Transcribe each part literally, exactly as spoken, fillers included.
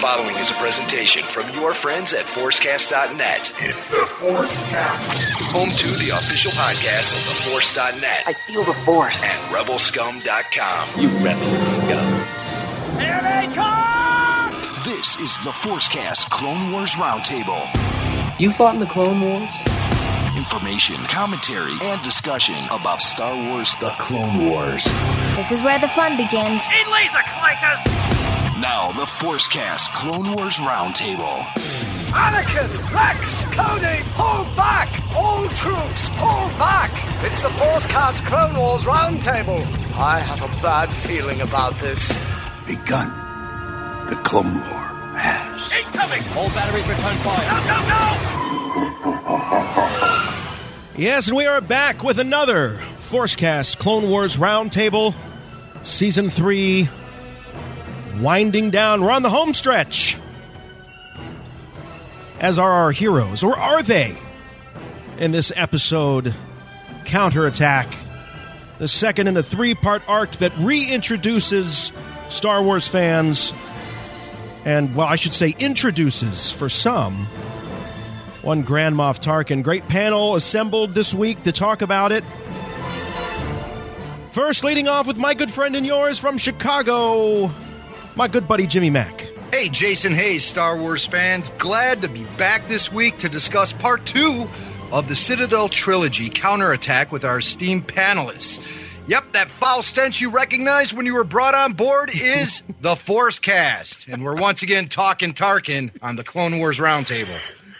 following is a presentation from your friends at ForceCast dot net. It's the ForceCast. Home to the official podcast of The Force dot net. I feel the Force. And Rebel Scum dot com. You Rebel Scum. Here they come! This is the ForceCast Clone Wars Roundtable. You fought in the Clone Wars? Information, commentary, and discussion about Star Wars The Clone Wars. This is where the fun begins. In laser clickers! Now, the ForceCast Clone Wars Roundtable. Anakin, Rex, Cody, pull back! All troops, pull back! It's the ForceCast Clone Wars Roundtable. I have a bad feeling about this. Begun. The Clone War has. Incoming! All batteries return fire. Go, go, go! Yes, and we are back with another ForceCast Clone Wars Roundtable, Season three, winding down. We're on the home stretch, as are our heroes, or are they? In this episode, Counterattack, the second in a three-part arc that reintroduces Star Wars fans, and, well, I should say introduces, for some, one Grand Moff Tarkin. Great panel assembled this week to talk about it. First, leading off with my good friend and yours from Chicago, my good buddy Jimmy Mack. Hey, Jason Hayes, Star Wars fans. Glad to be back this week to discuss part two of the Citadel Trilogy Counterattack with our esteemed panelists. Yep, that foul stench you recognized when you were brought on board is the ForceCast. And we're once again talking Tarkin on the Clone Wars Roundtable.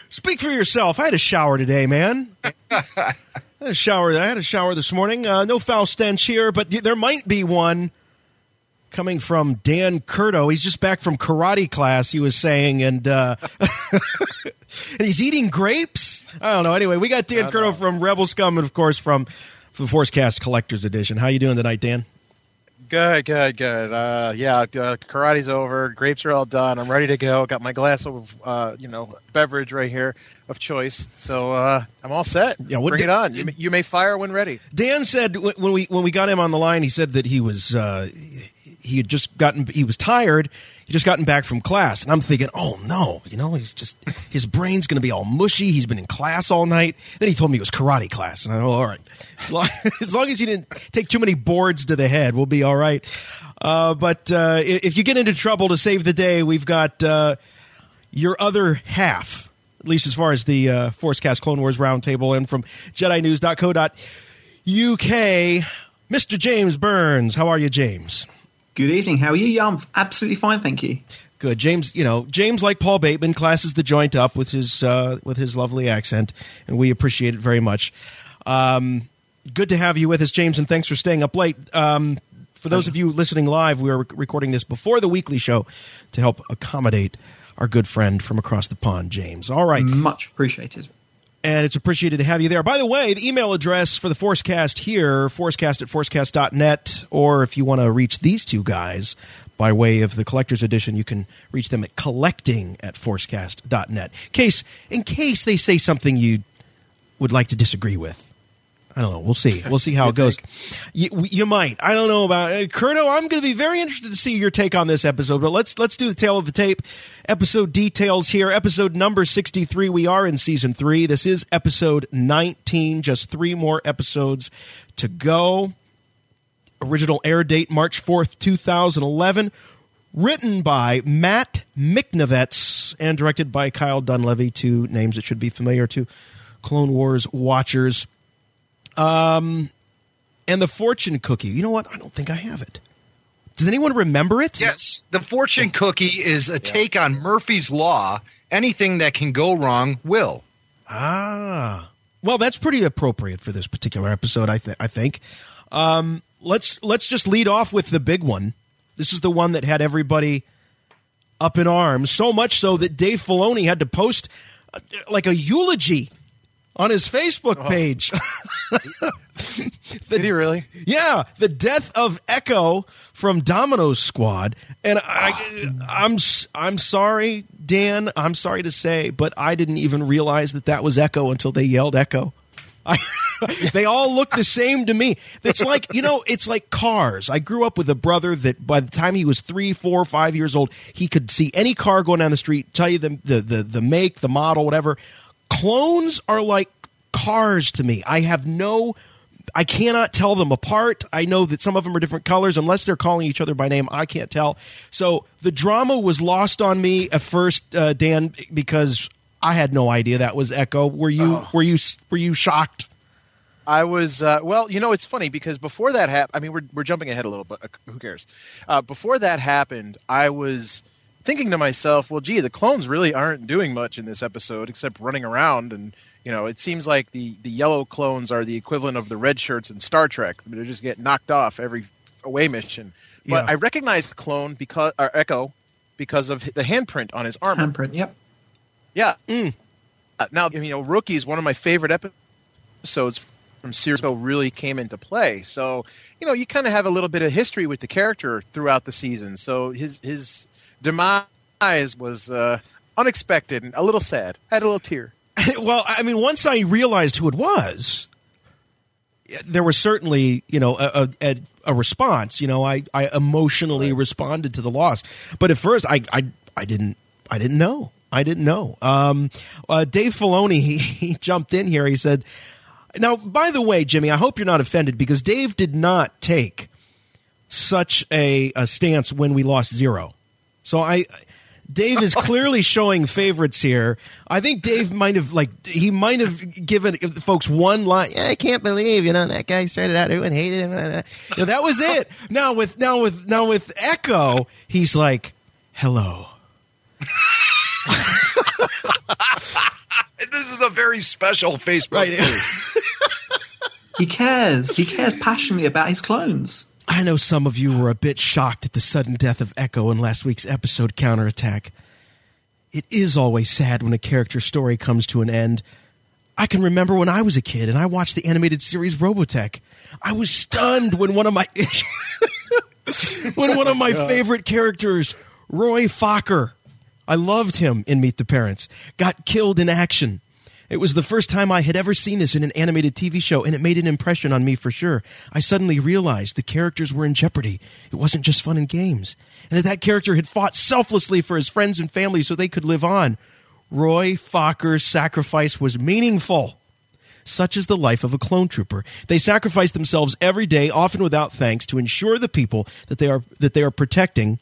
Speak for yourself. I had a shower today, man. I had a shower. I had a shower this morning. Uh, no foul stench here, but there might be one coming from Dan Curto. He's just back from karate class, he was saying, and uh, and he's eating grapes? I don't know. Anyway, we got Dan Curto know. from Rebel Scum and, of course, from, from the ForceCast Collector's Edition. How you doing tonight, Dan? Good, good, good. Uh, yeah, uh, karate's over. Grapes are all done. I'm ready to go. Got my glass of, uh, you know, beverage right here of choice. So uh, I'm all set. Yeah, what Bring da- it on. You may, you may fire when ready. Dan said when we when we got him on the line, he said that he was uh, he had just gotten he was tired. He just gotten back from class, and I'm thinking, oh no, you know, he's just his brain's going to be all mushy. He's been in class all night. Then he told me it was karate class, and I go, all right, as long, as long as you didn't take too many boards to the head, we'll be all right. Uh, but uh, if you get into trouble to save the day, we've got uh, your other half, at least as far as the uh, ForceCast Clone Wars Roundtable, and from Jedi News dot co dot U K, Mister James Burns. How are you, James? Good evening. How are you? Yeah, I'm absolutely fine, thank you. Good, James. You know, James, like Paul Bateman, classes the joint up with his uh, with his lovely accent, and we appreciate it very much. Um, good to have you with us, James, and thanks for staying up late. Um, for those of you listening live, we are rec- recording this before the weekly show to help accommodate our good friend from across the pond, James. All right, much appreciated. And it's appreciated to have you there. By the way, the email address for the ForceCast here, ForceCast at ForceCast dot net, or if you want to reach these two guys by way of the Collector's Edition, you can reach them at collecting at ForceCast dot net. In case, in case they say something you would like to disagree with. I don't know. We'll see. We'll see how it goes. You, you might. I don't know about it. Curto, I'm going to be very interested to see your take on this episode, but let's let's do the tail of the tape. Episode details here. Episode number sixty-three. We are in Season three. This is Episode nineteen. Just three more episodes to go. Original air date, March fourth, twenty eleven. Written by Matt Michnovetz and directed by Kyle Dunleavy, two names that should be familiar to Clone Wars watchers. Um, and the fortune cookie. You know what? I don't think I have it. Does anyone remember it? Yes. The fortune cookie is a take on Murphy's Law. Anything that can go wrong will. Ah. Well, that's pretty appropriate for this particular episode, I, th- I think. Um, let's let's just lead off with the big one. This is the one that had everybody up in arms, so much so that Dave Filoni had to post uh, like a eulogy on his Facebook page. Oh. the, Did he really? Yeah. The death of Echo from Domino Squad. And I, oh. I'm I'm sorry, Dan, I'm sorry to say, but I didn't even realize that that was Echo until they yelled Echo. I, they all look the same to me. It's like, you know, it's like cars. I grew up with a brother that by the time he was three, four, five years old, he could see any car going down the street, tell you the the the, the make, the model, whatever. Clones are like cars to me. I have no... I cannot tell them apart. I know that some of them are different colors. Unless they're calling each other by name, I can't tell. So the drama was lost on me at first, uh, Dan, because I had no idea that was Echo. Were you oh. were you were you shocked? I was. Uh, well, you know, it's funny because before that happened, I mean, we're we're jumping ahead a little, but who cares? Uh, before that happened, I was thinking to myself, well, gee, the clones really aren't doing much in this episode except running around and. You know, it seems like the, the yellow clones are the equivalent of the red shirts in Star Trek. I mean, they just get knocked off every away mission. But yeah. I recognized clone because or Echo because of the handprint on his armor. Handprint, yep. Yeah. Mm. Uh, now, you know, Rookie's one of my favorite episodes from series really came into play. So, you know, you kind of have a little bit of history with the character throughout the season. So his his demise was uh, unexpected and a little sad. I had a little tear. Well, I mean, once I realized who it was, there was certainly, you know, a, a, a response. You know, I, I emotionally responded to the loss, but at first, I, I, I didn't, I didn't know, I didn't know. Um, uh, Dave Filoni, he, he jumped in here. He said, "Now, by the way, Jimmy, I hope you're not offended because Dave did not take such a, a stance when we lost Zero. So I." Dave is clearly showing favorites here. I think Dave might have, like, he might have given folks one line. Yeah, I can't believe, you know, that guy started out, everyone hated him. You know, that was it. Now with now with now with Echo, he's like, hello. This is a very special Facebook right. post. He cares. He cares passionately about his clones. I know some of you were a bit shocked at the sudden death of Echo in last week's episode Counterattack. It is always sad when a character story comes to an end. I can remember when I was a kid and I watched the animated series Robotech. I was stunned when one of my when one of my favorite characters, Roy Fokker, I loved him in Meet the Parents, got killed in action. It was the first time I had ever seen this in an animated T V show, and it made an impression on me for sure. I suddenly realized the characters were in jeopardy. It wasn't just fun and games. And that that character had fought selflessly for his friends and family so they could live on. Roy Fokker's sacrifice was meaningful. Such is the life of a clone trooper. They sacrifice themselves every day, often without thanks, to ensure the people that they are that they are protecting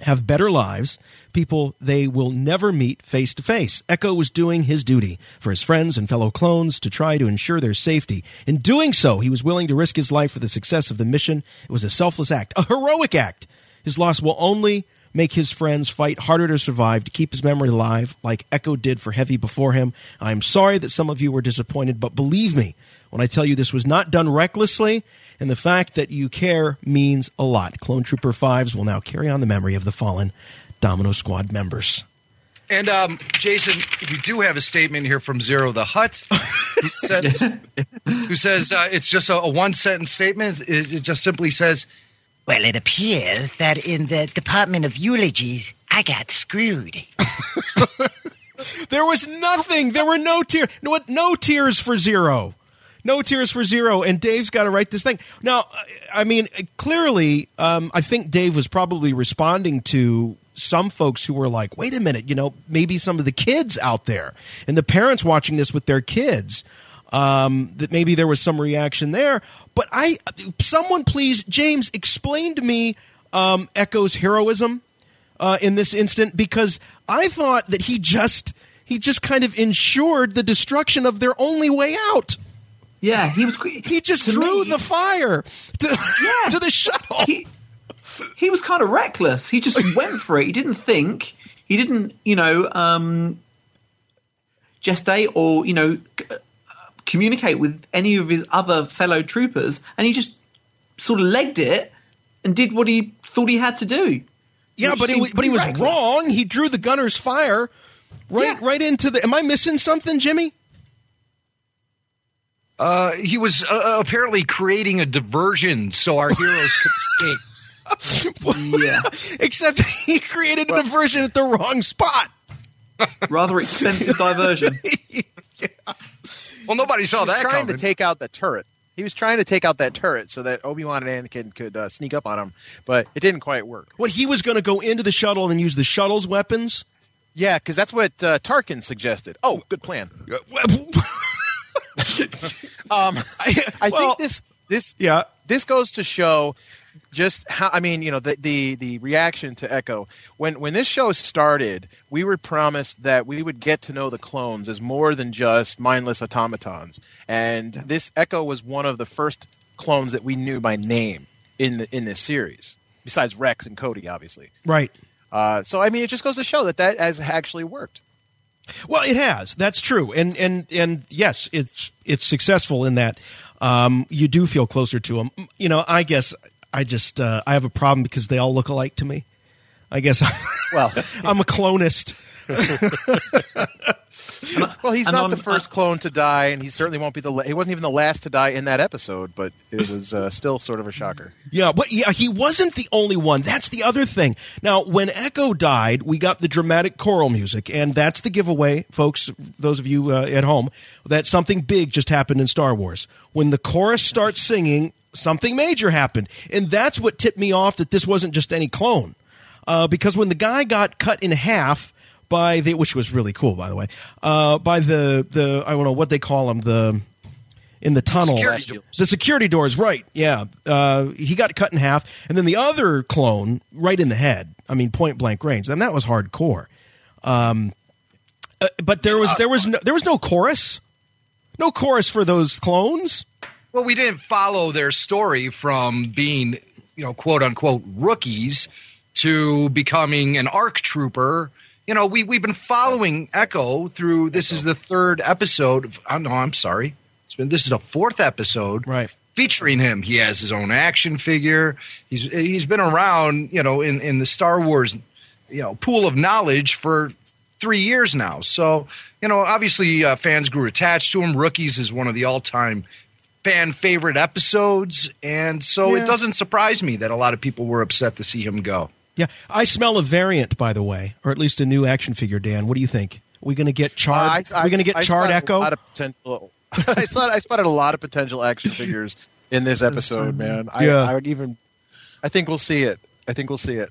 have better lives, people they will never meet face to face. Echo was doing his duty for his friends and fellow clones to try to ensure their safety. In doing so, he was willing to risk his life for the success of the mission. It was a selfless act, a heroic act. His loss will only make his friends fight harder to survive, to keep his memory alive, like Echo did for Heavy before him. I'm sorry that some of you were disappointed, but believe me when I tell you this was not done recklessly, and the fact that you care means a lot. Clone Trooper fives will now carry on the memory of the fallen Domino Squad members. And, um, Jason, we do have a statement here from Zero the Hutt, who says, who says uh, it's just a, a one-sentence statement. It, it just simply says, well, it appears that in the Department of Eulogies, I got screwed. There was nothing. There were no tears. No, no tears for Zero. No tears for Zero. And Dave's got to write this thing. Now, I mean, clearly, um, I think Dave was probably responding to some folks who were like, wait a minute, you know, maybe some of the kids out there and the parents watching this with their kids. Um, that maybe there was some reaction there, but I, someone please, James, explain to me um, Echo's heroism uh, in this instant, because I thought that he just he just kind of ensured the destruction of their only way out. Yeah, he was. He just drew me, the fire to yeah, to the shuttle. He, he was kind of reckless. He just went for it. He didn't think. He didn't, you know, um, gestate or you know. communicate with any of his other fellow troopers, and he just sort of legged it and did what he thought he had to do. Yeah, but he, but he was reckless. Wrong. He drew the gunner's fire right yeah. right into the... Am I missing something, Jimmy? Uh, he was uh, apparently creating a diversion so our heroes could escape. Yeah. Except he created a well, diversion at the wrong spot. Rather expensive diversion. Yeah. Well, nobody saw that coming. He was trying coming. to take out the turret. He was trying to take out that turret so that Obi-Wan and Anakin could uh, sneak up on him, but it didn't quite work. What, he was going to go into the shuttle and use the shuttle's weapons? Yeah, because that's what uh, Tarkin suggested. Oh, good plan. um, I, I well, think this this yeah. this goes to show just how, I mean, you know, the, the the reaction to Echo. When when this show started, we were promised that we would get to know the clones as more than just mindless automatons. And this Echo was one of the first clones that we knew by name in the, in this series, besides Rex and Cody, obviously. Right. Uh, so, I mean, it just goes to show that that has actually worked. Well, it has. That's true. And and and yes, it's it's successful in that um, you do feel closer to them. You know, I guess I just uh, I have a problem because they all look alike to me. I guess I, well, I'm a clonist. Well, he's not the first clone to die, and he certainly won't be the la- he wasn't even the last to die in that episode, but it was uh, still sort of a shocker. Yeah, but yeah, he wasn't the only one. That's the other thing. Now, when Echo died, we got the dramatic choral music, and that's the giveaway, folks, those of you uh, at home, that something big just happened in Star Wars. When the chorus starts singing, something major happened, and that's what tipped me off that this wasn't just any clone, uh, because when the guy got cut in half by the, which was really cool, by the way, uh, by the, the, I don't know what they call them, the, in the tunnel. Security doors. The security doors, right, yeah. Uh, he got cut in half, and then the other clone, right in the head, I mean, point blank range, and that was hardcore. Um, uh, but there was, there was, no, there was no chorus, no chorus for those clones. Well, we didn't follow their story from being, you know, quote unquote rookies to becoming an ARC trooper. You know, we, we've been following Echo through – this is the third episode. Oh, no, I'm sorry. It's been, this is the fourth episode. Right. Featuring him. He has his own action figure. He's He's been around, you know, in, in the Star Wars, you know, pool of knowledge for three years now. So, you know, obviously uh, fans grew attached to him. Rookies is one of the all-time fan favorite episodes. And so yeah. It doesn't surprise me that a lot of people were upset to see him go. Yeah, I smell a variant, by the way, or at least a new action figure. Dan, what do you think? Are we going to get charred? Uh, I, I, Are we going to get I charred Echo? A lot of potential. I saw. I spotted a lot of potential action figures in this episode, man. I, yeah. I would even. I think we'll see it. I think we'll see it.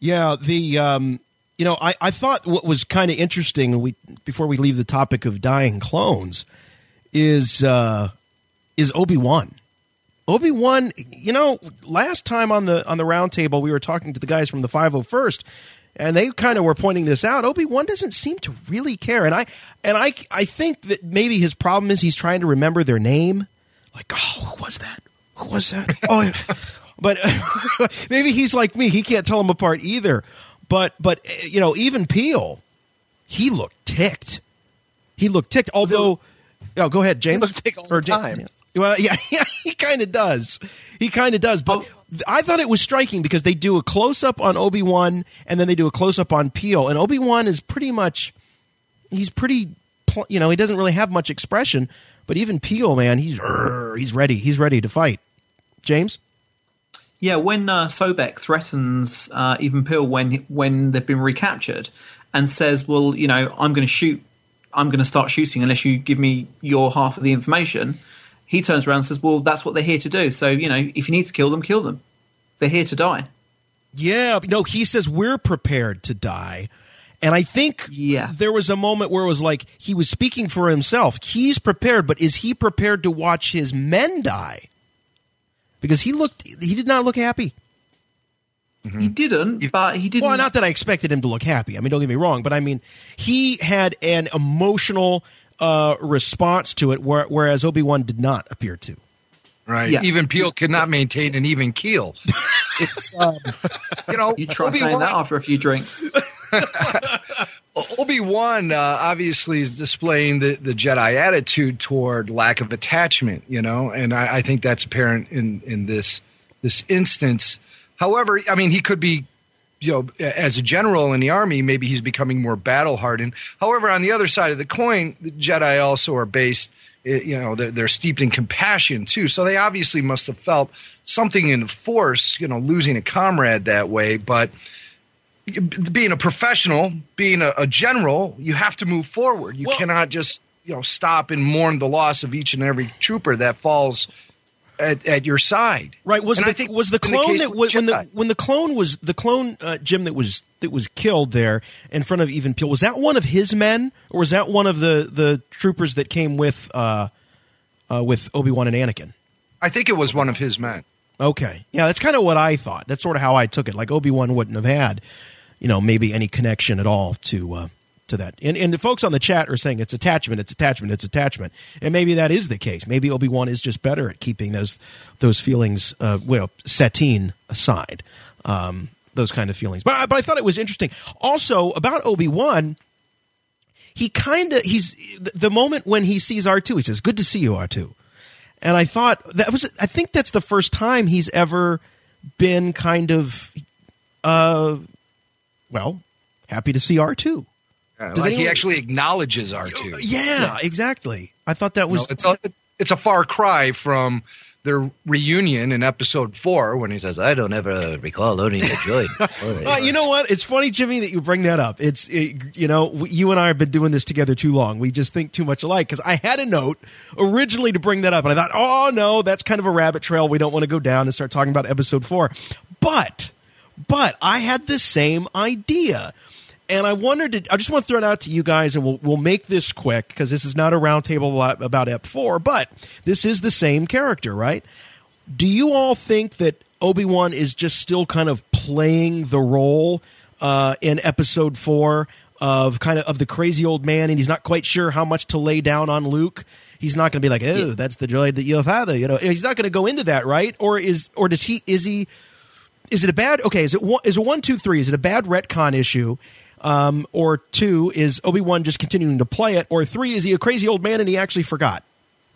Yeah. The um, you know, I, I thought what was kind of interesting. We before we leave the topic of dying clones, is uh, is Obi-Wan. Obi-Wan, you know, last time on the on the round table, we were talking to the guys from the five oh first, and they kind of were pointing this out. Obi-Wan doesn't seem to really care. And I and I, I think that maybe his problem is he's trying to remember their name. Like, oh, who was that? Who was that? Oh, but maybe he's like me. He can't tell them apart either. But, but you know, even Peel, he looked ticked. He looked ticked. Although, oh, go ahead, James. He looked ticked all the time. James, Well, yeah, yeah he kind of does. He kind of does. But oh. I thought it was striking because they do a close-up on Obi-Wan and then they do a close-up on Peel. And Obi-Wan is pretty much – he's pretty – you know, he doesn't really have much expression. But even Peel, man, he's he's ready. He's ready to fight. James? Yeah, when uh, Sobek threatens uh, Even Peel when when they've been recaptured and says, well, you know, I'm going to shoot – I'm going to start shooting unless you give me your half of the information – he turns around and says, well, that's what they're here to do. So, you know, if you need to kill them, kill them. They're here to die. Yeah. No, he says we're prepared to die. And I think yeah. there was a moment where it was like he was speaking for himself. He's prepared, but is he prepared to watch his men die? Because he looked – he did not look happy. Mm-hmm. He didn't, but he didn't. Well, not that I expected him to look happy. I mean, don't get me wrong. But, I mean, he had an emotional – Uh, response to it, whereas Obi-Wan did not appear to. Right. Yeah. Even Peel could not maintain an even keel. It's, um, you know, you try Obi-Wan, saying that after a few drinks. Obi-Wan uh, obviously is displaying the, the Jedi attitude toward lack of attachment, you know, and I, I think that's apparent in, in this this instance. However, I mean, he could be, you know, as a general in the army, maybe he's becoming more battle-hardened. However, on the other side of the coin, the Jedi also are based, you know, they're, they're steeped in compassion, too. So they obviously must have felt something in the Force, you know, losing a comrade that way. But being a professional, being a, a general, you have to move forward. You well, cannot just you know, stop and mourn the loss of each and every trooper that falls at, at your side. Right? Was and the I think was the clone the that was, when the when the clone was the clone uh, Jim that was that was killed there in front of Even Peel, was that one of his men, or was that one of the the troopers that came with uh, uh, with Obi-Wan and Anakin? I think it was one of his men. Okay, yeah, that's kind of what I thought. That's sort of how I took it. Like Obi-Wan wouldn't have had, you know, maybe any connection at all to uh, to that. And and the folks on the chat are saying it's attachment, it's attachment, it's attachment. And maybe that is the case. Maybe Obi-Wan is just better at keeping those those feelings, uh, well, Satine aside, um, those kind of feelings. But but I thought it was interesting. Also about Obi-Wan, he kind of he's the moment when he sees R two, he says, "Good to see you, R two." And I thought that was, I think that's the first time he's ever been kind of, uh, well, happy to see R two. Yeah, like anyone... He actually acknowledges R two. Yeah, yeah, exactly. I thought that was. No, it's, a, it's a far cry from their reunion in episode four when he says, I don't ever recall owning a droid. uh, you know what? It's funny, Jimmy, that you bring that up. It's, it, you know, we, you and I have been doing this together too long. We just think too much alike, because I had a note originally to bring that up, and I thought, oh, no, that's kind of a rabbit trail. We don't want to go down and start talking about episode four. But, but I had the same idea. And I wondered, to, I just want to throw it out to you guys, and we'll we'll make this quick because this is not a roundtable about Ep four, but this is the same character, right? Do you all think that Obi-Wan is just still kind of playing the role uh, in Episode four of kind of of the crazy old man, and he's not quite sure how much to lay down on Luke? He's not going to be like, oh, that's the droid that your father, you know. He's not going to go into that, right? Or is or does he? Is he? Is it a bad? Okay, is it one, is it one, two, three? Is it a bad retcon issue? Um, or two, is Obi-Wan just continuing to play it? Or three, is he a crazy old man and he actually forgot?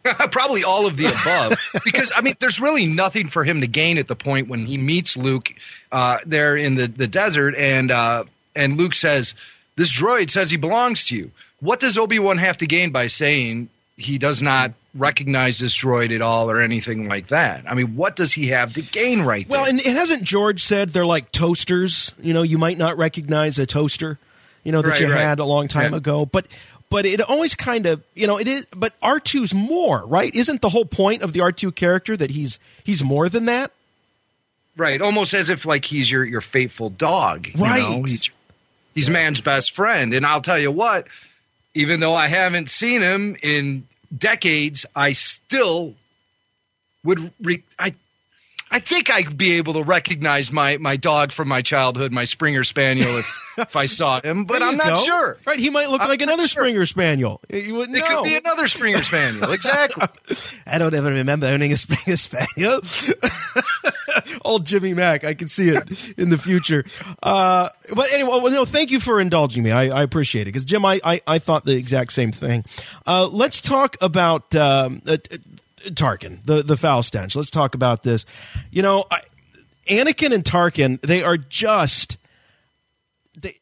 Probably all of the above. Because, I mean, there's really nothing for him to gain at the point when he meets Luke uh, there in the, the desert. And, uh, and Luke says, this droid says he belongs to you. What does Obi-Wan have to gain by saying he does not recognize this droid at all or anything like that? I mean, what does he have to gain right well, there? Well, and hasn't George said they're like toasters? You know, you might not recognize a toaster, you know, that right, you right. had a long time yeah. ago. But but it always kind of, you know, it is. But R two's more, right? Isn't the whole point of the R two character that he's he's more than that? Right. Almost as if like he's your, your faithful dog. You right. know? He's, he's man's best friend. And I'll tell you what, even though I haven't seen him in decades, I still would re- I I think I'd be able to recognize my, my dog from my childhood, my Springer Spaniel, if, if I saw him, but I'm not go. sure. Right, he might look I'm like another sure. Springer Spaniel. You wouldn't it know. Could be another Springer Spaniel, exactly. I don't ever remember owning a Springer Spaniel. Old Jimmy Mack, I can see it in the future. Uh, but anyway, well, no, thank you for indulging me. I, I appreciate it. Because, Jim, I, I, I thought the exact same thing. Uh, let's talk about um, uh, Tarkin, the, the foul stench. Let's talk about this. You know, I, Anakin and Tarkin, they are just... they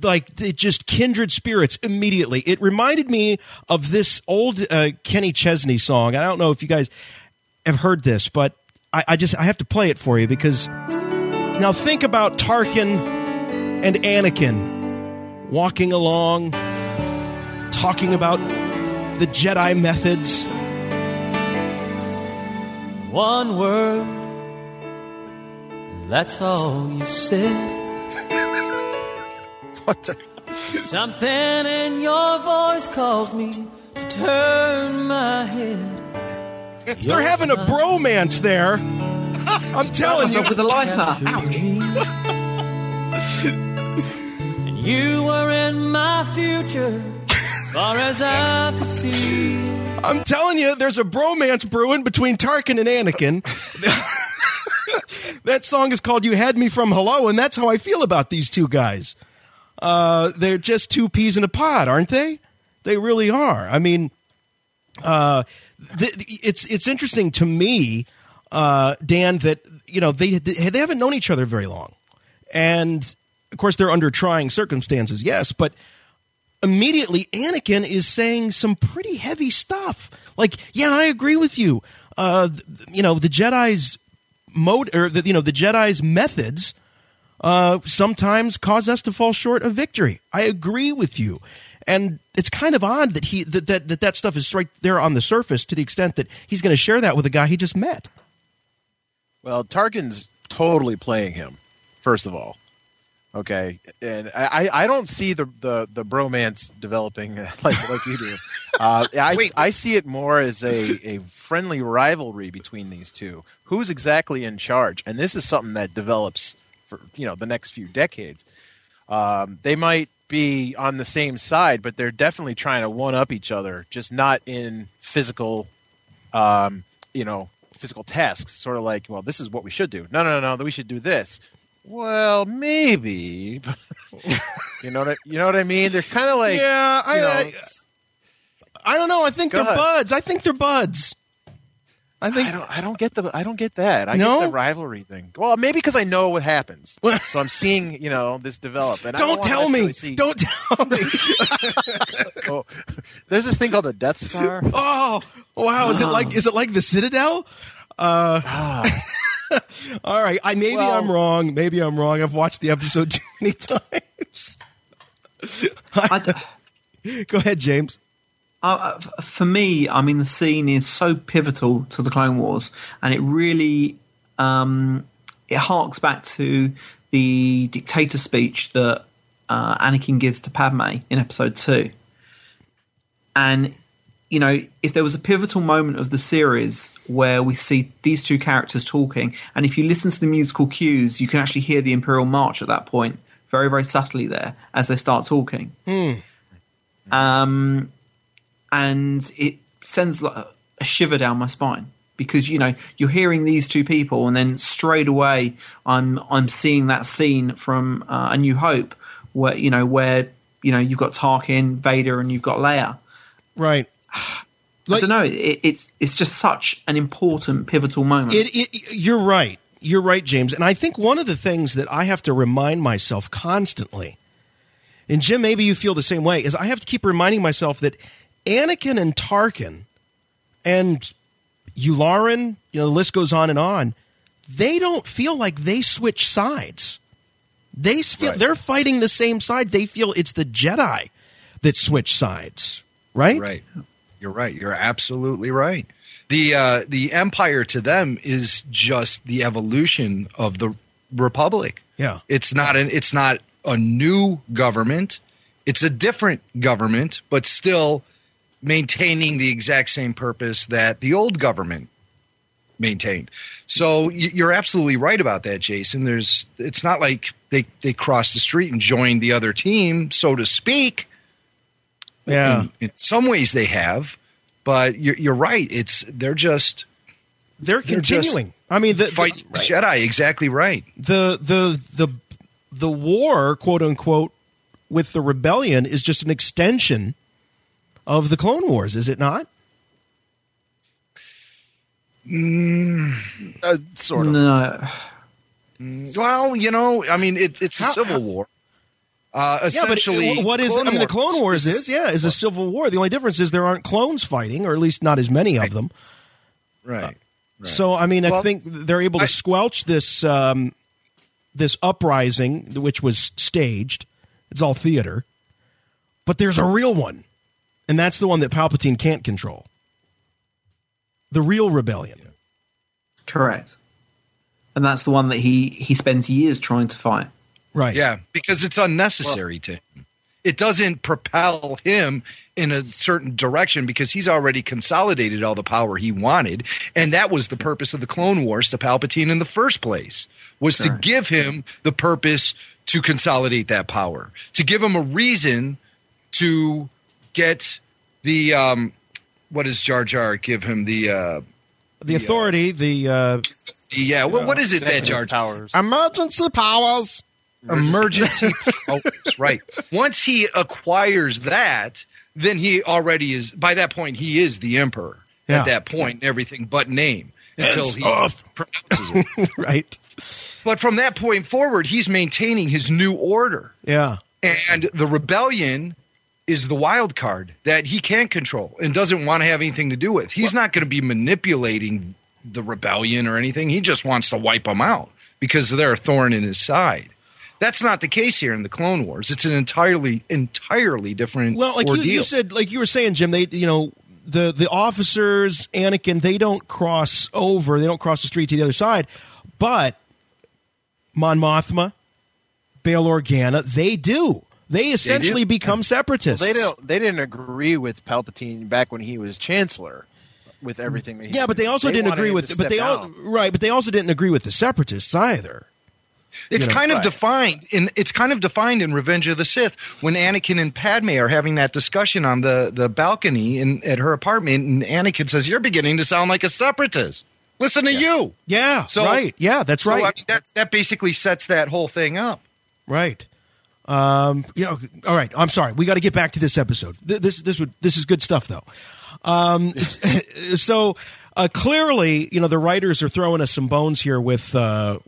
like they just kindred spirits immediately. It reminded me of this old uh, Kenny Chesney song. I don't know if you guys have heard this, but... I, I just I have to play it for you, because now think about Tarkin and Anakin walking along, talking about the Jedi methods. One word, that's all you said. What the? Something in your voice caused me to turn my head. They're having a bromance there. I'm telling you. With the lighter. And you were in my future, far as I could see. I'm telling you, there's a bromance brewing between Tarkin and Anakin. That song is called You Had Me From Hello, and that's how I feel about these two guys. Uh, they're just two peas in a pod, aren't they? They really are. I mean... Uh, the, it's it's interesting to me, uh, Dan, that you know they they haven't known each other very long, and of course they're under trying circumstances. Yes, but immediately Anakin is saying some pretty heavy stuff. Like, yeah, I agree with you. Uh, you know the Jedi's mode, or the, you know the Jedi's methods uh, sometimes cause us to fall short of victory. I agree with you. And it's kind of odd that he that that, that, that stuff is right there on the surface to the extent that he's going to share that with a guy he just met. Well, Tarkin's totally playing him, first of all. Okay, and I, I don't see the, the, the bromance developing like like you do. Uh, I Wait. I see it more as a, a friendly rivalry between these two. Who's exactly in charge? And this is something that develops for you know the next few decades. Um, they might be on the same side, but they're definitely trying to one up each other, just not in physical, um, you know, physical tasks. Sort of like, well, this is what we should do. No, no, no, no, we should do this. Well, maybe. you know what I, you know what I mean? They're kind of like yeah. I, you know, I, I don't know. I think they're ahead. buds. I think they're buds. I think I don't, I don't get the I don't get that. I no? get the rivalry thing. Well, maybe because I know what happens, so I'm seeing you know this develop. And don't, I don't tell me. See... Don't tell me. oh, there's this thing called the Death Star. Oh wow! Is oh. it like is it like the Citadel? Uh, ah. All right. I maybe well, I'm wrong. Maybe I'm wrong. I've watched the episode too many times. I, Go ahead, James. Uh, for me, I mean, the scene is so pivotal to the Clone Wars, and it really um, it harks back to the dictator speech that uh, Anakin gives to Padme in episode two. And you know, if there was a pivotal moment of the series where we see these two characters talking, and if you listen to the musical cues, you can actually hear the Imperial March at that point, very, very subtly there, as they start talking. Mm. Um, and it sends like a shiver down my spine because, you know, you're hearing these two people, and then straight away I'm I'm seeing that scene from uh, A New Hope where, you know, where, you know, you've got Tarkin, Vader, and you've got Leia. Right. Like, I don't know. It, it's it's just such an important pivotal moment. It, it, you're right. You're right, James. And I think one of the things that I have to remind myself constantly, and Jim, maybe you feel the same way, is I have to keep reminding myself that Anakin and Tarkin and Yularen, you know, the list goes on and on. They don't feel like they switch sides. They feel right. They're fighting the same side. They feel it's the Jedi that switch sides. Right? Right. You're right. You're absolutely right. The uh, the Empire to them is just the evolution of the Republic. Yeah. It's not an it's not a new government. It's a different government, but still maintaining the exact same purpose that the old government maintained. So you're absolutely right about that, Jason. There's it's not like they, they crossed the street and joined the other team, so to speak. Yeah, in, in some ways they have, but you're, you're right. It's they're just they're continuing. They're just I mean, the, fighting the, the right. Jedi exactly right. The the the the war, quote unquote, with the rebellion is just an extension of the Clone Wars, is it not? Mm, uh, sort of. No. Well, you know, I mean, it, it's a how, civil war. Uh, essentially, yeah, but what is? I mean, the Clone Wars is yeah is a civil war. The only difference is there aren't clones fighting, or at least not as many of them. Right. right. Uh, so, I mean, well, I think they're able to I, squelch this um, this uprising, which was staged. It's all theater, but there's a real one, and that's the one that Palpatine can't control. The real rebellion. Yeah. Correct, and that's the one that he he spends years trying to fight. Right. Yeah, because it's unnecessary well, to him. It doesn't propel him in a certain direction because he's already consolidated all the power he wanted. And that was the purpose of the Clone Wars to Palpatine in the first place, was sure. to give him the purpose to consolidate that power, to give him a reason to get the um, – what does Jar Jar give him? The uh, – The authority, the uh, – Yeah, well, know, what is it that Jar Jar – Emergency powers. Emergency powers, right. Once he acquires that, then he already is, by that point, he is the Emperor yeah. at that point, everything but name until Hands he off. pronounces it. Right. But from that point forward, he's maintaining his new order. Yeah. And the rebellion is the wild card that he can't control and doesn't want to have anything to do with. He's well, not going to be manipulating the rebellion or anything. He just wants to wipe them out because they're a thorn in his side. That's not the case here in the Clone Wars. It's an entirely, entirely different ordeal. Well, like you, you said, like you were saying, Jim, they, you know, the the officers, Anakin, they don't cross over, they don't cross the street to the other side, but Mon Mothma, Bail Organa, they do. They essentially they become separatists. Well, they don't. They didn't agree with Palpatine back when he was Chancellor. With everything, that he yeah, did. but they also they didn't agree with. But they all, right, but they also didn't agree with the separatists either. It's you know, kind of right. defined in it's kind of defined in Revenge of the Sith when Anakin and Padme are having that discussion on the, the balcony in at her apartment, and Anakin says, "You're beginning to sound like a separatist. Listen to yeah. you." Yeah, so, right. Yeah, that's so, right. I mean, that's, that basically sets that whole thing up. Right. Um, yeah. All right. I'm sorry. We got to get back to this episode. This this, this would this is good stuff though. Um, so uh, clearly, you know, the writers are throwing us some bones here with uh,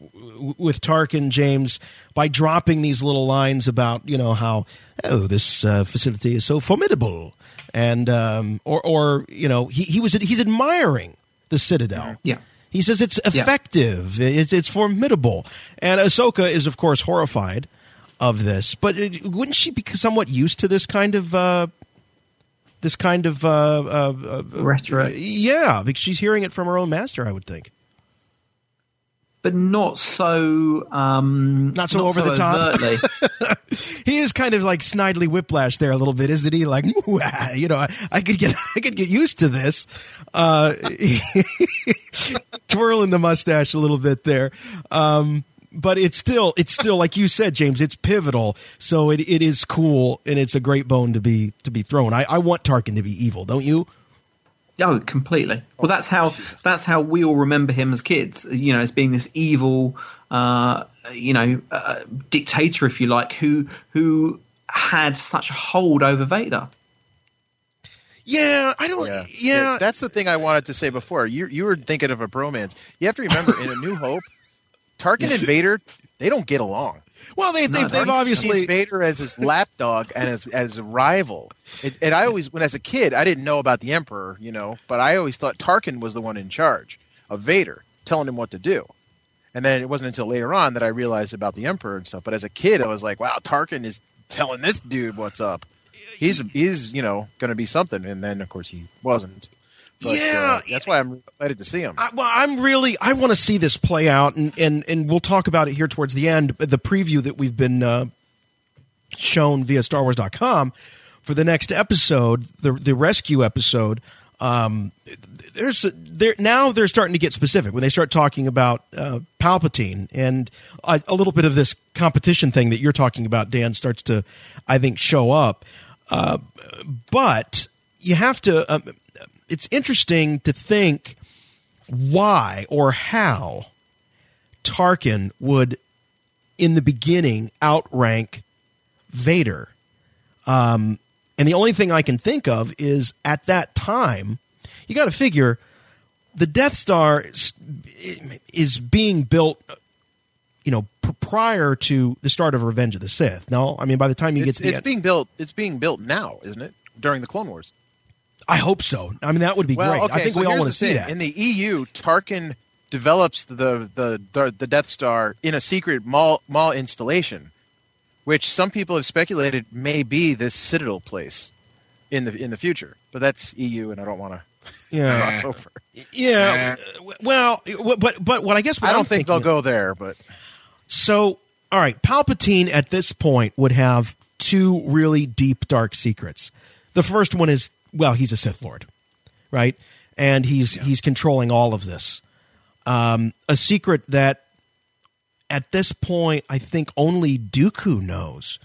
with Tarkin, James, by dropping these little lines about, you know, how oh this uh, facility is so formidable, and um, or or you know he he was he's admiring the Citadel. Yeah. He says it's effective. Yeah. It's it's formidable, and Ahsoka is of course horrified of this, but it, wouldn't she be somewhat used to this kind of uh, this kind of uh, uh, uh, rhetoric? Yeah, because she's hearing it from her own master, I would think. But not so, um, not so not over so the top. He is kind of like snidely Whiplash there a little bit, isn't he? Like, you know, I, I could get, I could get used to this. Uh, twirling the mustache a little bit there. Um, But it's still, it's still like you said, James. It's pivotal, so it, it is cool, and it's a great bone to be to be thrown. I, I want Tarkin to be evil, don't you? Oh, completely. Well, that's how that's how we all remember him as kids. You know, as being this evil, uh, you know, uh, dictator, if you like, who who had such a hold over Vader. Yeah, I don't. Yeah. yeah, that's the thing I wanted to say before. You you were thinking of a bromance. You have to remember, in A New Hope, Tarkin and Vader, they don't get along. Well, they, they, no, they've obviously... Vader as his lapdog and as, as a rival. It, and I always, when as a kid, I didn't know about the Emperor, you know, but I always thought Tarkin was the one in charge of Vader, telling him what to do. And then it wasn't until later on that I realized about the Emperor and stuff. But as a kid, I was like, wow, Tarkin is telling this dude what's up. He's, he's you know, going to be something. And then, of course, he wasn't. But, yeah, uh, that's why I'm excited to see him. I, well, I'm really I want to see this play out, and, and and we'll talk about it here towards the end. The preview that we've been uh, shown via Star Wars dot com for the next episode, the the rescue episode. Um, there's there now they're starting to get specific when they start talking about uh, Palpatine, and a, a little bit of this competition thing that you're talking about, Dan, starts to, I think, show up. Uh, but you have to. Um, It's interesting to think why or how Tarkin would, in the beginning, outrank Vader. Um, and the only thing I can think of is at that time, you got to figure the Death Star is, is being built, you know, prior to the start of Revenge of the Sith. No, I mean by the time you it's, get to it's the being end, built, it's being built now, isn't it? During the Clone Wars. I hope so. I mean, that would be well, great. Okay, I think so we all want to see that. In the E U, Tarkin develops the the, the, the Death Star in a secret mall, mall installation, which some people have speculated may be this Citadel place in the in the future. But that's E U, and I don't want to yeah. cross over. Yeah. Well, but but what I guess what I don't I'm think they'll go there. But so all right, Palpatine at this point would have two really deep dark secrets. The first one is. Well, he's a Sith Lord, right? And he's yeah. he's controlling all of this. Um, a secret that, at this point, I think only Dooku knows.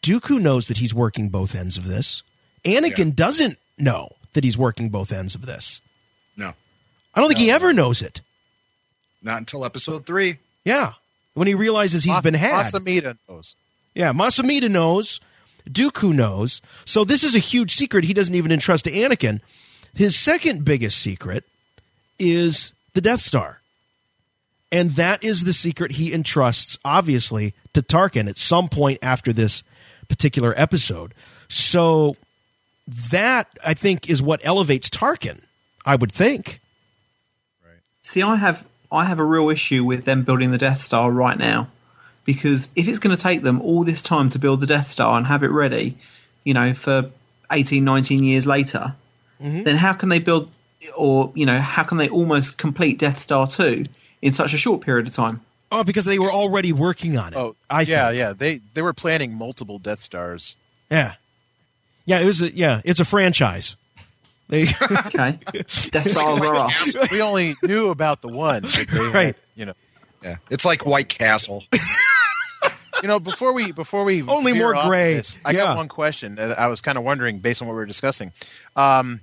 Dooku knows that he's working both ends of this. Anakin yeah. doesn't know that he's working both ends of this. No. I don't think no, he ever knows it. Not until episode three. Yeah. When he realizes he's Mas- been had. Mas Amedda knows. Yeah, Mas Amedda knows. Dooku knows. So this is a huge secret he doesn't even entrust to Anakin. His second biggest secret is the Death Star. And that is the secret he entrusts, obviously, to Tarkin at some point after this particular episode. So that, I think, is what elevates Tarkin, I would think. Right. See, I have I have a real issue with them building the Death Star right now. because if it's going to take them all this time to build the Death Star and have it ready, you know, for eighteen, nineteen years later, mm-hmm. then how can they build, or, you know, how can they almost complete Death Star two in such a short period of time? Oh, because they were already working on it. Oh, I yeah, think. yeah. They they were planning multiple Death Stars. Yeah, yeah. It was a, yeah. It's a franchise. They, okay. Death Stars are off. We only knew about the one, like they, right? You know, yeah. It's like White Castle. You know, before we before we only more gray. This, I yeah. got one question that I was kind of wondering based on what we were discussing. Um,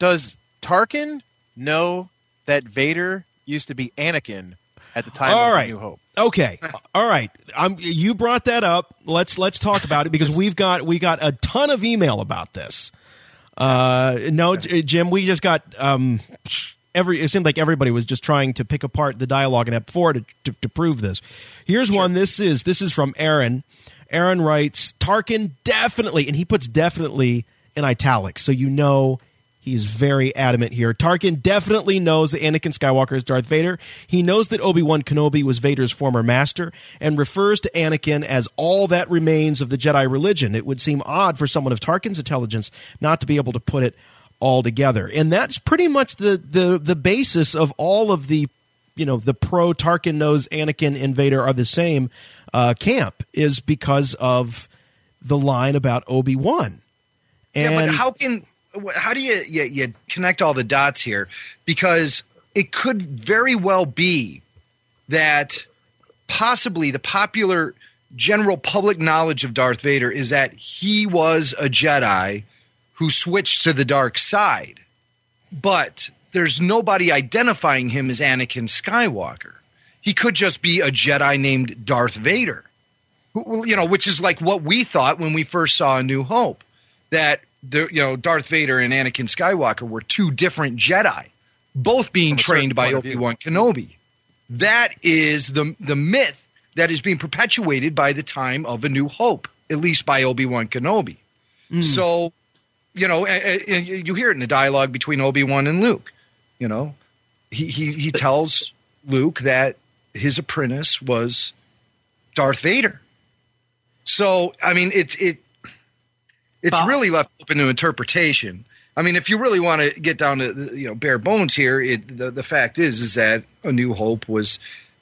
does Tarkin know that Vader used to be Anakin? At the time All of right. New Hope. Okay. All right. I'm, you brought that up. Let's let's talk about it because we've got we got a ton of email about this. Uh, no, Jim, we just got um, every. It seemed like everybody was just trying to pick apart the dialogue in episode four to, to to prove this. Here's sure. one. This is this is from Aaron. Aaron writes, Tarkin definitely, and he puts definitely in italics, so you know. He's very adamant here. Tarkin definitely knows that Anakin Skywalker is Darth Vader. He knows that Obi-Wan Kenobi was Vader's former master and refers to Anakin as all that remains of the Jedi religion. It would seem odd for someone of Tarkin's intelligence not to be able to put it all together. And that's pretty much the the, the basis of all of the, you know, the pro Tarkin knows Anakin and Vader are the same uh, camp is because of the line about Obi-Wan. And yeah, but how can... How do you, you you connect all the dots here? Because it could very well be that possibly the popular general public knowledge of Darth Vader is that he was a Jedi who switched to the dark side. But there's nobody identifying him as Anakin Skywalker. He could just be a Jedi named Darth Vader, who, you know, which is like what we thought when we first saw A New Hope, that – The, you know, Darth Vader and Anakin Skywalker were two different Jedi, both being trained by Obi-Wan Kenobi. That is the the myth that is being perpetuated by the time of A New Hope, at least by Obi-Wan Kenobi. Mm. So, you know, and, and you hear it in the dialogue between Obi-Wan and Luke. You know, he he, he tells Luke that his apprentice was Darth Vader. So, I mean, it's it. it It's but, really left open to interpretation. I mean, if you really want to get down to, you know, bare bones here, it, the, the fact is is that A New Hope was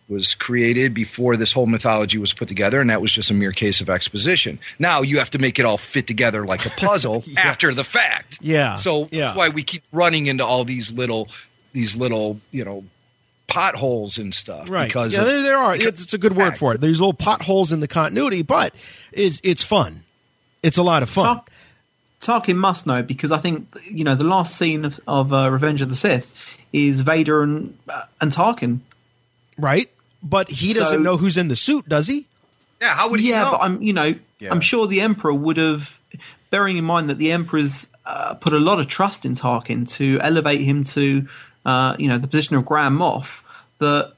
was created before this whole mythology was put together, and that was just a mere case of exposition. Now you have to make it all fit together like a puzzle yeah. after the fact. Yeah. So yeah. that's why we keep running into all these little these little, you know, potholes and stuff. Right. Because yeah, of, there, there are. It's, it's a good fact. word for it. There's little potholes in the continuity, but it's, it's fun. It's a lot of fun. Talk- Tarkin must know, because I think, you know, the last scene of, of uh, Revenge of the Sith is Vader and uh, and Tarkin. Right. But he doesn't so, know who's in the suit, does he? Yeah, how would he yeah, know? Yeah, but I'm, you know, yeah. I'm sure the Emperor would have, bearing in mind that the Emperor's uh, put a lot of trust in Tarkin to elevate him to, uh, you know, the position of Grand Moff, that,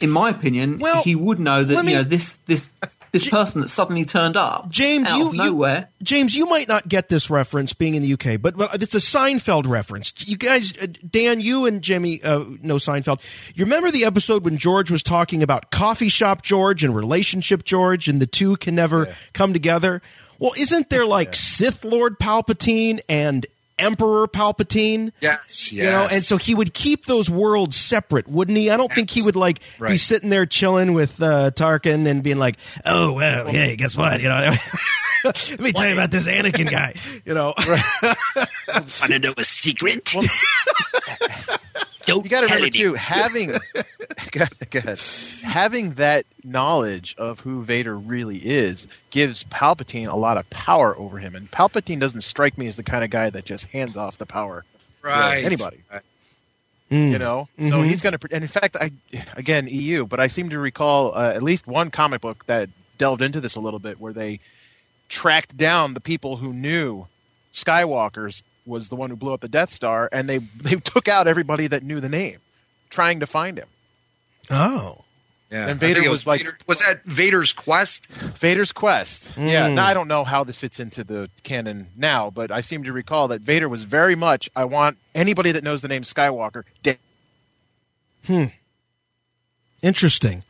in my opinion, well, he would know that, me- you know, this this... This person that suddenly turned up, James, out you, of nowhere. You, James, you might not get this reference being in the U K, but, but it's a Seinfeld reference. You guys, uh, Dan, you and Jimmy uh, know Seinfeld. You remember the episode when George was talking about coffee shop George and relationship George, and the two can never yeah. come together? Well, isn't there like yeah. Sith Lord Palpatine and Emperor Palpatine? Yes, yes. You know, and so he would keep those worlds separate, wouldn't he? I don't yes. think he would like right. be sitting there chilling with uh, Tarkin and being like, "Oh, well, hey, guess what? You know, let me tell you about this Anakin guy. You know, want to know a secret? Well, don't you got to remember too having having that knowledge of who Vader really is gives Palpatine a lot of power over him, and Palpatine doesn't strike me as the kind of guy that just hands off the power right. to anybody. Right. Mm. You know, mm-hmm. so he's going to. And in fact, I again E U, but I seem to recall uh, at least one comic book that delved into this a little bit, where they tracked down the people who knew Skywalker's. Was the one who blew up the Death Star, and they they took out everybody that knew the name, trying to find him. Oh, yeah. And Vader was, was like, Vader, was that Vader's Quest? Vader's Quest. Mm. Yeah. Now I don't know how this fits into the canon now, but I seem to recall that Vader was very much, I want anybody that knows the name Skywalker dead. Hmm. Interesting.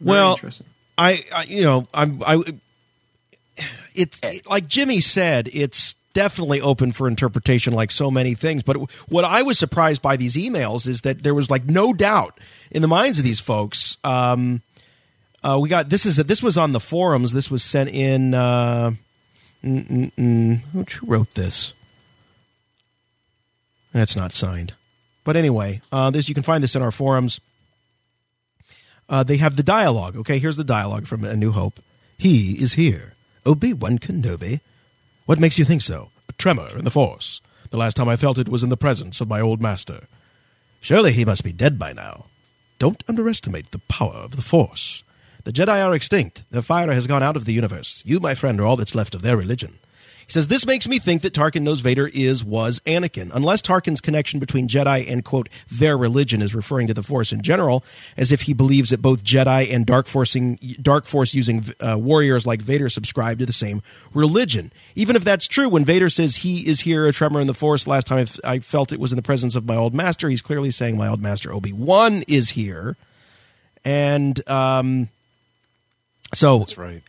Very well, interesting. I, I you know, I'm, I, it's it, like Jimmy said, it's definitely open for interpretation like so many things. But it, what I was surprised by these emails is that there was like no doubt in the minds of these folks. Um, uh, we got, this is, this was on the forums. This was sent in, uh, mm-mm-mm. who wrote this? That's not signed. But anyway, uh, this, you can find this in our forums. Uh, they have the dialogue. Okay, here's the dialogue from A New Hope. He is here. Obi-Wan Kenobi. What makes you think so? A tremor in the Force. The last time I felt it was in the presence of my old master. Surely he must be dead by now. Don't underestimate the power of the Force. The Jedi are extinct. Their fire has gone out of the universe. You, my friend, are all that's left of their religion. He says, this makes me think that Tarkin knows Vader is, was Anakin, unless Tarkin's connection between Jedi and, quote, their religion is referring to the Force in general, as if he believes that both Jedi and Dark, forcing, dark Force-using uh, warriors like Vader subscribe to the same religion. Even if that's true, when Vader says he is here, a tremor in the Force, last time I, f- I felt it was in the presence of my old master, he's clearly saying my old master Obi-Wan is here. And um, so... That's right.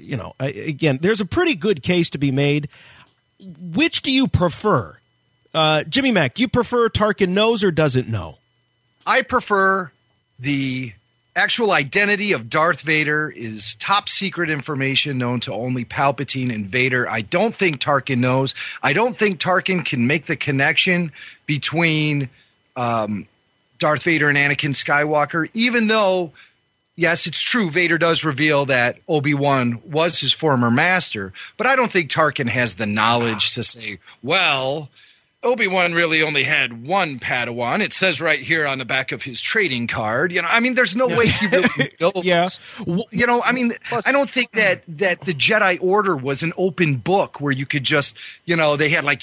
You know, again, there's a pretty good case to be made. Which do you prefer? Uh, Jimmy Mack, do you prefer Tarkin knows or doesn't know? I prefer the actual identity of Darth Vader is top secret information known to only Palpatine and Vader. I don't think Tarkin knows. I don't think Tarkin can make the connection between um, Darth Vader and Anakin Skywalker, even though... Yes, it's true. Vader does reveal that Obi-Wan was his former master, but I don't think Tarkin has the knowledge to say, well, Obi-Wan really only had one Padawan. It says right here on the back of his trading card. You know, I mean, there's no way he really knows. Yeah. You know, I mean, I don't think that, that the Jedi Order was an open book where you could just, you know, they had like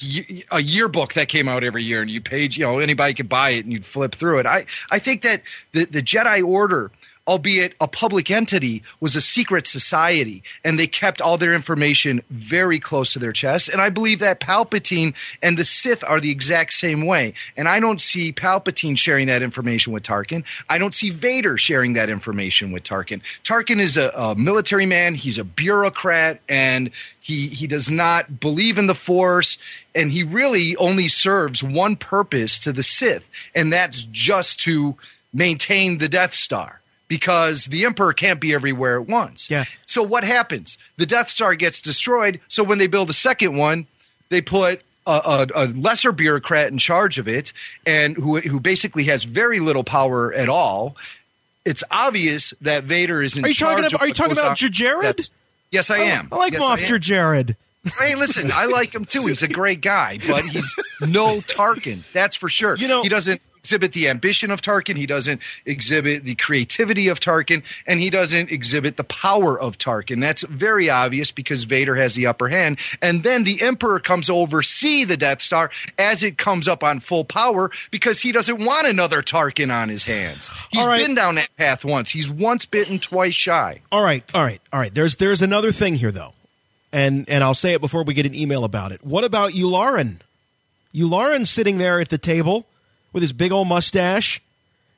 a yearbook that came out every year and you paid, you know, anybody could buy it and you'd flip through it. I, I think that the, the Jedi Order, albeit a public entity, was a secret society, and they kept all their information very close to their chest. And I believe that Palpatine and the Sith are the exact same way. And I don't see Palpatine sharing that information with Tarkin. I don't see Vader sharing that information with Tarkin. Tarkin is a, a military man. He's a bureaucrat, and he, he does not believe in the Force, and he really only serves one purpose to the Sith, and that's just to maintain the Death Star. Because the Emperor can't be everywhere at once. Yeah. So what happens? The Death Star gets destroyed. So when they build a second one, they put a, a, a lesser bureaucrat in charge of it, and who who basically has very little power at all. It's obvious that Vader is in are you charge. Talking about, are you talking about Jared? Yes, I am. I, I like yes, Moff Jared. Hey, listen, I like him too. He's a great guy, but he's no Tarkin. That's for sure. You know, he doesn't exhibit the ambition of Tarkin, he doesn't exhibit the creativity of Tarkin, and he doesn't exhibit the power of Tarkin. That's very obvious because Vader has the upper hand. And then the Emperor comes to oversee the Death Star as it comes up on full power because he doesn't want another Tarkin on his hands. He's right. been down that path once. He's once bitten, twice shy. All right, all right, all right. There's there's another thing here, though, and, and I'll say it before we get an email about it. What about Yularen? Yularen's sitting there at the table with his big old mustache,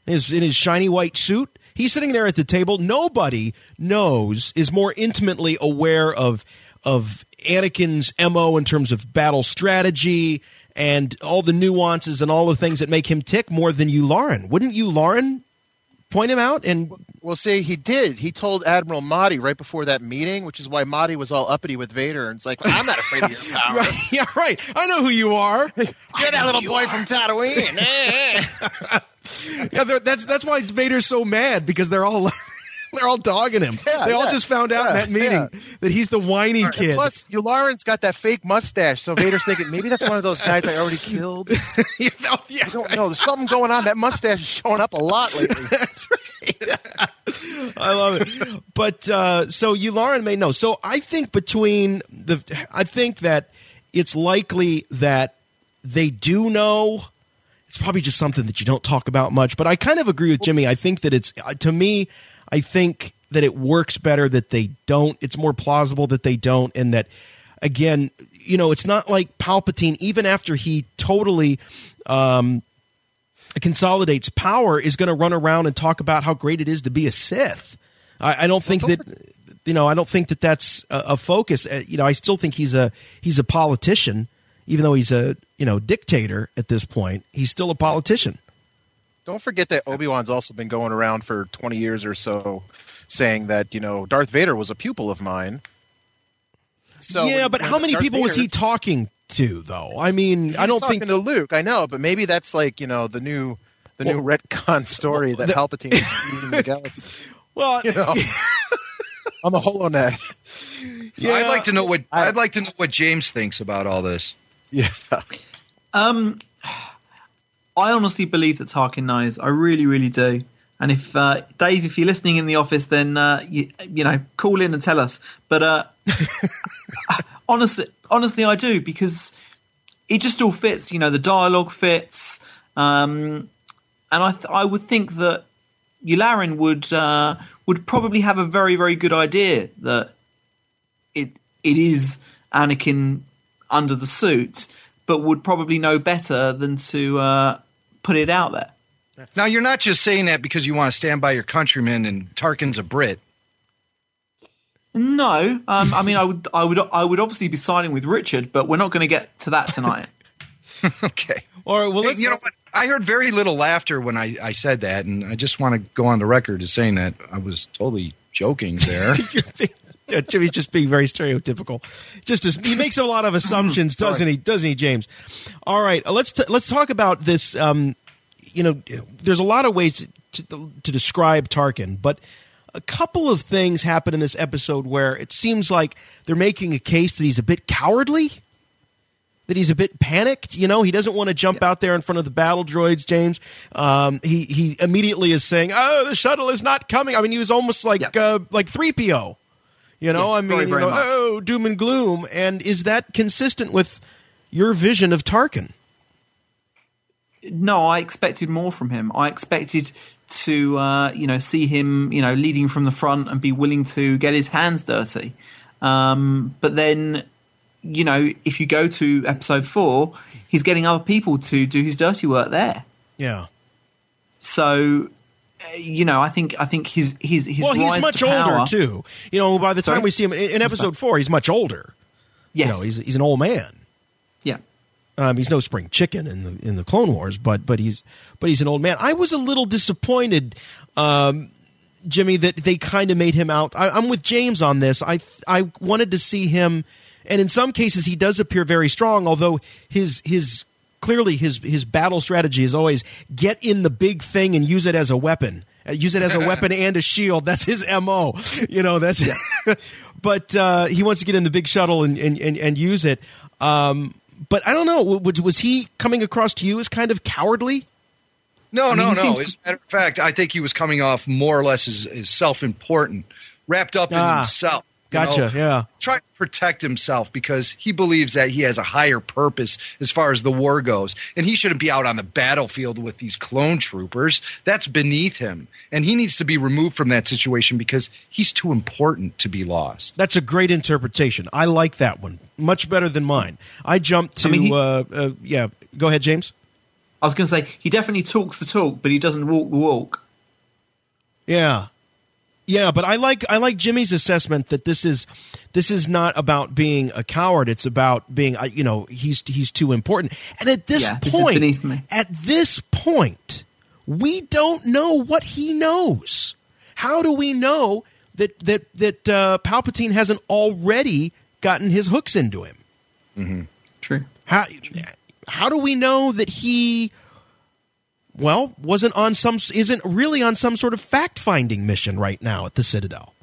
in his, in his shiny white suit. He's sitting there at the table. Nobody knows, is more intimately aware of of Anakin's M O in terms of battle strategy and all the nuances and all the things that make him tick more than Yularen. Wouldn't Yularen point him out? And we'll see, he did. He told Admiral Mahdi right before that meeting, which is why Mahdi was all uppity with Vader. And it's like, well, I'm not afraid of your power. Right. Yeah, right. I know who you are. You're that little boy are. from Tatooine. yeah, that's that's why Vader's so mad, because they're all they're all dogging him. Yeah, they yeah, all just found out yeah, in that meeting yeah. that he's the whiny right, kid. Plus, Yularen's got that fake mustache, so Vader's thinking maybe that's one of those guys I already killed. you know, yeah. I don't know. There's something going on. That mustache is showing up a lot lately. That's right. I love it. But uh, so Yularen may know. So I think between the, I think that it's likely that they do know. It's probably just something that you don't talk about much. But I kind of agree with Jimmy. I think that it's uh, to me. I think that it works better that they don't. It's more plausible that they don't. And that, again, you know, it's not like Palpatine, even after he totally um, consolidates power, is going to run around and talk about how great it is to be a Sith. I, I don't think well, don't that forget. you know I don't think that that's a, a focus. Uh, you know, I still think he's a he's a politician, even though he's a you know dictator at this point. He's still a politician. Don't forget that Obi-Wan's also been going around for twenty years or so, saying that you know Darth Vader was a pupil of mine. So yeah, when, but when how many Darth people Vader, was he talking to though? I mean, I don't talking think to Luke. I know, but maybe that's like you know the new the well, new retcon story well, that Palpatine is leading the galaxy. Well, you know, on the HoloNet. Yeah, I'd like to know what I, I'd like to know what James thinks about all this. Yeah. Um, I honestly believe that Tarkin knows. I really, really do. And if uh, Dave, if you're listening in the office, then uh, you, you know, call in and tell us. But uh, honestly, honestly, I do because it just all fits. You know, the dialogue fits, um, and I th- I would think that Yularen would uh, would probably have a very, very good idea that it it is Anakin under the suit, but would probably know better than to uh, put it out there. Now, you're not just saying that because you want to stand by your countrymen and Tarkin's a Brit. No, um, I mean, I would, I would, I would obviously be siding with Richard, but we're not going to get to that tonight. Okay. Or well, let's, hey, you know what? I heard very little laughter when I, I said that, and I just want to go on the record as saying that I was totally joking there. Yeah, Jimmy's just being very stereotypical. Just as, he makes a lot of assumptions, doesn't he? Doesn't he, James? All right, let's t- let's talk about this. Um, you know, there's a lot of ways to, to, to describe Tarkin, but a couple of things happen in this episode where it seems like they're making a case that he's a bit cowardly. That he's a bit panicked, you know, he doesn't want to jump yeah. out there in front of the battle droids, James. Um, he he immediately is saying, "Oh, the shuttle is not coming." I mean, he was almost like yeah. uh, like three P O, you know. Yeah, I mean, you know, oh, doom and gloom. And is that consistent with your vision of Tarkin? No, I expected more from him. I expected to, uh, you know, see him, you know, leading from the front and be willing to get his hands dirty. Um, but then. You know, if you go to episode four, he's getting other people to do his dirty work there. Yeah. So, you know, I think I think his his his well, he's much older too. You know, by the time we see him in episode four, he's much older. Yes. You know, he's he's an old man. Yeah. Um, he's no spring chicken in the in the Clone Wars, but but he's but he's an old man. I was a little disappointed, um, Jimmy, that they kind of made him out. I, I'm with James on this. I I wanted to see him. And in some cases, he does appear very strong, although his his clearly his his battle strategy is always get in the big thing and use it as a weapon. Use it as a weapon and a shield. That's his M O. You know, that's yeah. But uh, he wants to get in the big shuttle and and, and, and use it. Um, but I don't know. Was, was he coming across to you as kind of cowardly? No, I mean, no, no. Seems- as a matter of fact, I think he was coming off more or less as, as self-important, wrapped up in ah. himself. Gotcha. You know, yeah. Trying to protect himself because he believes that he has a higher purpose as far as the war goes. And he shouldn't be out on the battlefield with these clone troopers. That's beneath him. And he needs to be removed from that situation because he's too important to be lost. That's a great interpretation. I like that one much better than mine. I jumped to, I mean, he, uh, uh, yeah, go ahead, James. I was going to say, he definitely talks the talk, but he doesn't walk the walk. Yeah. Yeah, but I like I like Jimmy's assessment that this is this is not about being a coward. It's about being, you know, he's he's too important. And at this yeah, point, this at this point, we don't know what he knows. How do we know that that that uh, Palpatine hasn't already gotten his hooks into him? Mm-hmm. True. How how do we know that he? Well, wasn't on some isn't really on some sort of fact-finding mission right now at the Citadel.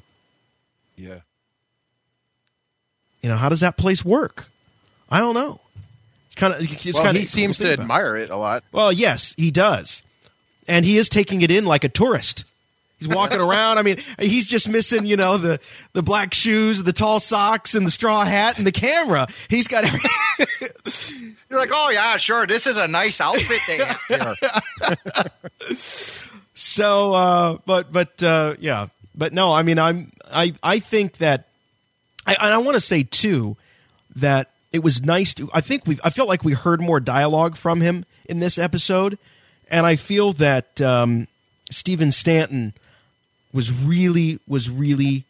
Yeah. You know, how does that place work? I don't know. It's kind of it's well, kind of he seems to admire it a lot. Well, yes, he does. And he is taking it in like a tourist. He's walking around. I mean, he's just missing, you know, the, the black shoes, the tall socks, and the straw hat, and the camera. He's got everything. You're like, oh, yeah, sure. This is a nice outfit they have here. So, uh, but, but, uh, yeah. But no, I mean, I'm, I, I think that, I, and I want to say, too, that it was nice to, I think we, I felt like we heard more dialogue from him in this episode. And I feel that, um, Stephen Stanton was really was really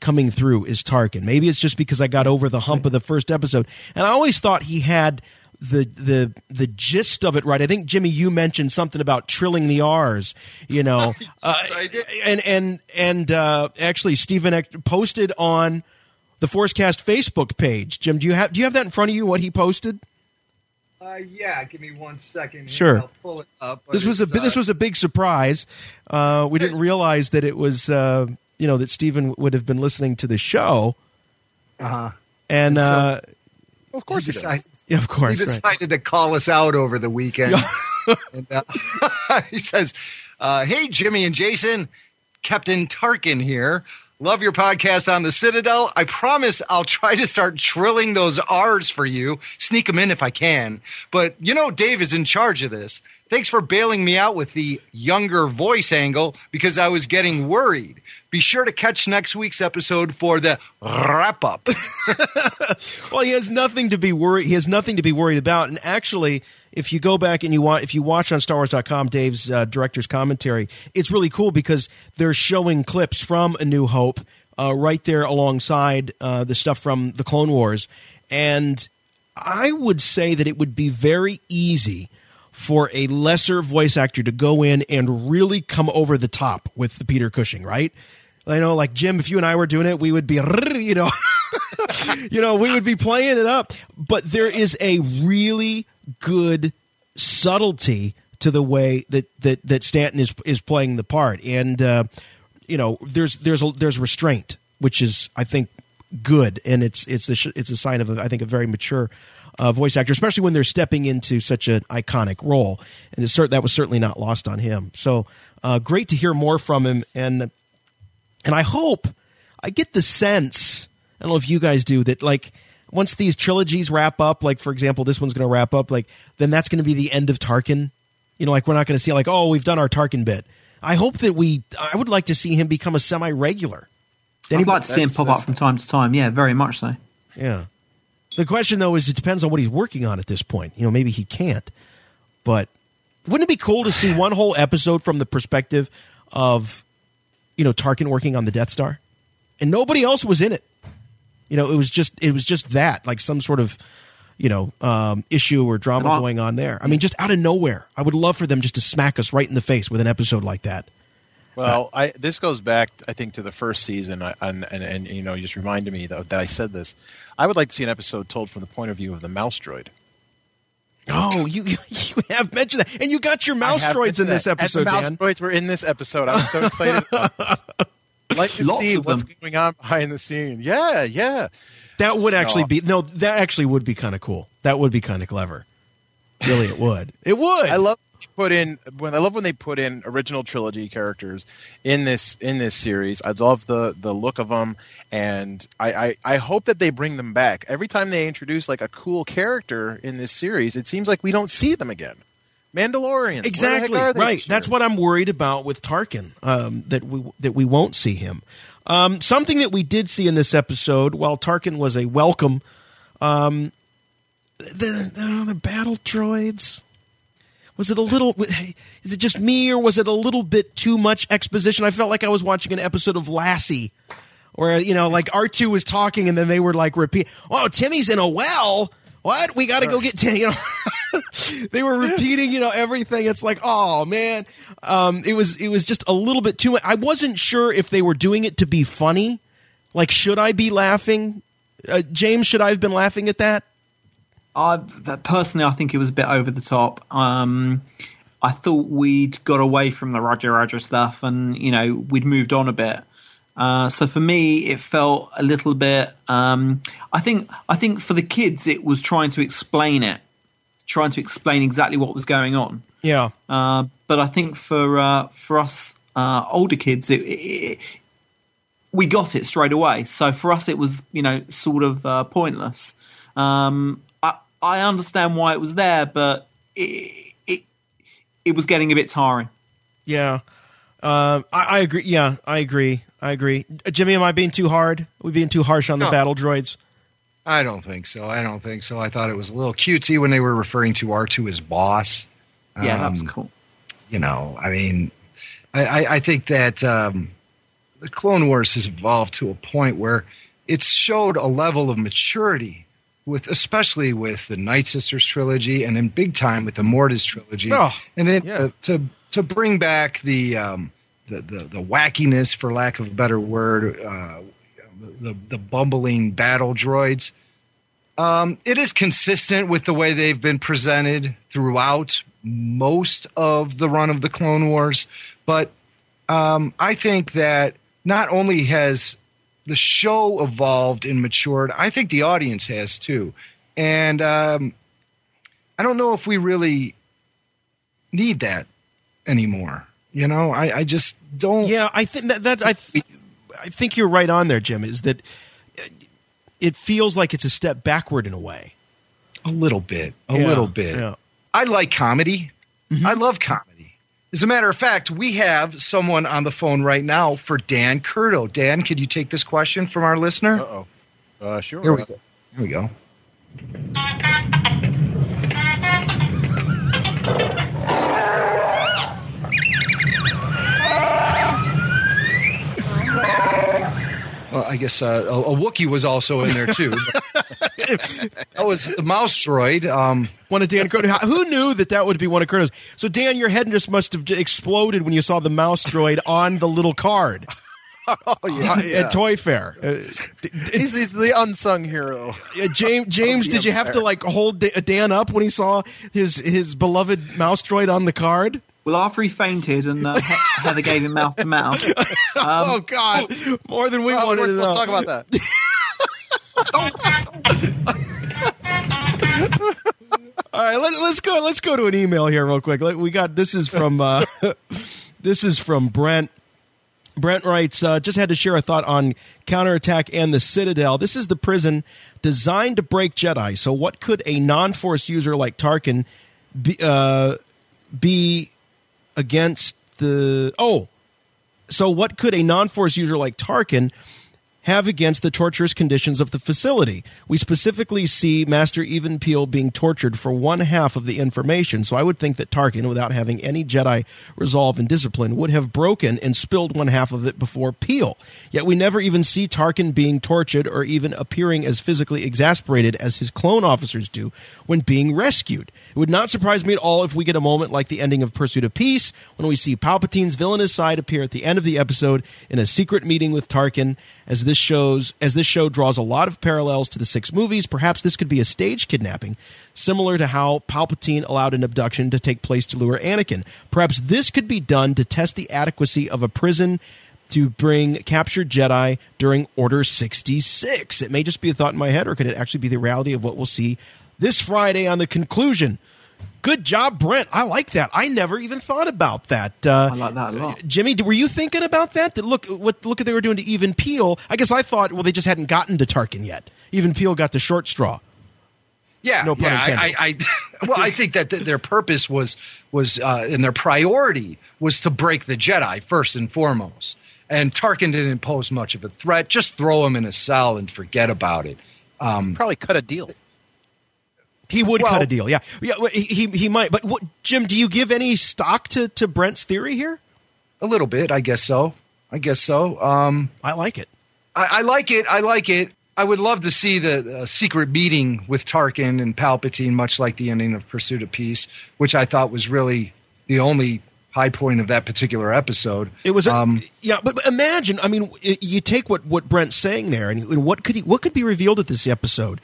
coming through is Tarkin. Maybe it's just because I got over the hump of the first episode, and I always thought he had the the the gist of it right. I think, Jimmy, you mentioned something about trilling the R's, you know. Uh, and and and uh, actually, Stephen posted on the ForceCast Facebook page. Jim, do you have do you have that in front of you? What he posted? Uh, yeah, give me one second. Sure, I'll pull it up. This was a uh, this was a big surprise. Uh, we didn't realize that it was uh, you know that Stephen would have been listening to the show. Uh-huh. And, and so- uh Of course he, he decided, yeah, of course, he decided right. to call us out over the weekend. and, uh, he says, uh, hey, Jimmy and Jason, Captain Tarkin here. Love your podcast on the Citadel. I promise I'll try to start trilling those R's for you. Sneak them in if I can. But, you know, Dave is in charge of this. Thanks for bailing me out with the younger voice angle because I was getting worried. Be sure to catch next week's episode for the wrap-up. Well, he has nothing to be worried. He has nothing to be worried about. And actually, if you go back and you want, if you watch on Star Wars dot com, Dave's uh, director's commentary, it's really cool because they're showing clips from A New Hope uh, right there alongside uh, the stuff from The Clone Wars. And I would say that it would be very easy for a lesser voice actor to go in and really come over the top with the Peter Cushing, right? I know, like, Jim, if you and I were doing it, we would be, you know, you know, we would be playing it up. But there is a really good subtlety to the way that that, that Stanton is is playing the part, and uh, you know, there's there's a, there's restraint, which is, I think, good, and it's it's the it's a sign of a, I think a very mature Uh, voice actor, especially when they're stepping into such an iconic role. And it's cert- that was certainly not lost on him. So uh, great to hear more from him. And and I hope, I get the sense, I don't know if you guys do, that like once these trilogies wrap up, like for example, this one's going to wrap up, like then that's going to be the end of Tarkin. You know, like we're not going to see like, oh, we've done our Tarkin bit. I hope that we, I would like to see him become a semi-regular. Anybody? I'd like to see him pop up from time to time. Yeah, very much so. Yeah. The question, though, is it depends on what he's working on at this point. You know, maybe he can't. But wouldn't it be cool to see one whole episode from the perspective of, you know, Tarkin working on the Death Star? And nobody else was in it. You know, it was just it was just that, like some sort of, you know, um, issue or drama I, going on there. I mean, just out of nowhere. I would love for them just to smack us right in the face with an episode like that. Well, uh, I, this goes back, I think, to the first season, and, and, and you know, you just reminded me that, that I said this. I would like to see an episode told from the point of view of the mouse droid. Oh, you you have mentioned that, and you got your mouse droids in this episode, Dan. And the mouse droids were in this episode. I was so excited. I'd like to see what's going on behind the scene. Yeah, yeah. That would actually be no. That actually would be kind of cool. That would be kind of clever. Really, it would. It would. I love. Put in when I love when they put in original trilogy characters in this in this series. I love the the look of them, and I, I I hope that they bring them back every time they introduce like a cool character in this series. It seems like we don't see them again. Mandalorian, exactly right. That's what I'm worried about with Tarkin, um, that we that we won't see him. Um, something that we did see in this episode, while Tarkin was a welcome, um, the the, the battle droids. Was it a little, is it just me or was it a little bit too much exposition? I felt like I was watching an episode of Lassie where, you know, like R two was talking and then they were like repeat, oh, Timmy's in a well. What? We got to go get Timmy. You know? They were repeating, you know, everything. It's like, oh, man. Um, it was it was just a little bit too much. I wasn't sure if they were doing it to be funny. Like, should I be laughing? Uh, James, should I have been laughing at that? I, personally, I think it was a bit over the top. Um, I thought we'd got away from the Roger Roger stuff and, you know, we'd moved on a bit. Uh, so for me, it felt a little bit... Um, I think I think for the kids, it was trying to explain it, trying to explain exactly what was going on. Yeah. Uh, but I think for uh, for us uh, older kids, it, it, it, we got it straight away. So for us, it was, you know, sort of uh, pointless. Um I understand why it was there, but it it, it was getting a bit tiring. Yeah, uh, I, I agree. Yeah, I agree. I agree. Jimmy, am I being too hard? Are we being too harsh on the no. battle droids? I don't think so. I don't think so. I thought it was a little cutesy when they were referring to R two as boss. Yeah, um, that was cool. You know, I mean, I, I, I think that um, the Clone Wars has evolved to a point where it's showed a level of maturity, with especially with the Night Sisters trilogy and in big time with the Mortis trilogy. Oh, and then yeah. uh, to to bring back the, um, the the the wackiness, for lack of a better word, uh, the the bumbling battle droids. Um, it is consistent with the way they've been presented throughout most of the run of the Clone Wars, but um, I think that not only has the show evolved and matured, I think the audience has too. And um, I don't know if we really need that anymore. You know, I, I just don't. Yeah, I think that, that I, th- I think you're right on there, Jim, is that it feels like it's a step backward in a way. A little bit, a yeah, little bit. Yeah. I like comedy. Mm-hmm. I love comedy. As a matter of fact, we have someone on the phone right now for Dan Curto. Dan, could you take this question from our listener? Uh-oh. Uh, sure. Here we go. Here we go. Well, I guess uh, a, a Wookiee was also in there, too. That was the mouse droid. Um, one of Dan Curto. Who knew that that would be one of Curto's? So, Dan, your head just must have exploded when you saw the mouse droid on the little card oh, yeah, at yeah. Toy Fair. Uh, he's, he's the unsung hero. Uh, James, James did you have to like hold Dan up when he saw his his beloved mouse droid on the card? Well, after he fainted and uh, Heather gave him mouth to mouth. Um, oh God! More than we well, wanted. Let's talk about that. All right, let, let's go. Let's go to an email here real quick. We got this is from uh, this is from Brent. Brent writes, uh, just had to share a thought on Counterattack and the Citadel. This is the prison designed to break Jedi. So, what could a non-Force user like Tarkin be, uh, be against the? Oh, so what could a non-Force user like Tarkin have against the torturous conditions of the facility? We specifically see Master Even Peel being tortured for one half of the information, so I would think that Tarkin, without having any Jedi resolve and discipline, would have broken and spilled one half of it before Peel. Yet we never even see Tarkin being tortured or even appearing as physically exasperated as his clone officers do when being rescued. It would not surprise me at all if we get a moment like the ending of Pursuit of Peace, when we see Palpatine's villainous side appear at the end of the episode in a secret meeting with Tarkin. As this shows, as this show draws a lot of parallels to the six movies, perhaps this could be a stage kidnapping, similar to how Palpatine allowed an abduction to take place to lure Anakin. Perhaps this could be done to test the adequacy of a prison to bring captured Jedi during Order sixty-six. It may just be a thought in my head, or could it actually be the reality of what we'll see this Friday on the conclusion? Good job, Brent. I like that. I never even thought about that. Uh, I like that a lot. Jimmy, were you thinking about that? Look what look at they were doing to Even Peel. I guess I thought, well, they just hadn't gotten to Tarkin yet. Even Peel got the short straw. Yeah, no pun yeah, intended. I, I, well, I think that th- their purpose was was uh, and their priority was to break the Jedi first and foremost. And Tarkin didn't pose much of a threat. Just throw him in a cell and forget about it. Um, Probably cut a deal. He would well, cut a deal, yeah, yeah. He he might, but what, Jim, do you give any stock to, to Brent's theory here? A little bit, I guess so. I guess so. Um, I like it. I, I like it. I like it. I would love to see the uh, secret meeting with Tarkin and Palpatine, much like the ending of Pursuit of Peace, which I thought was really the only high point of that particular episode. It was, a, um, yeah. But, but imagine, I mean, you take what, what Brent's saying there, and, and what could he, what could be revealed at this episode?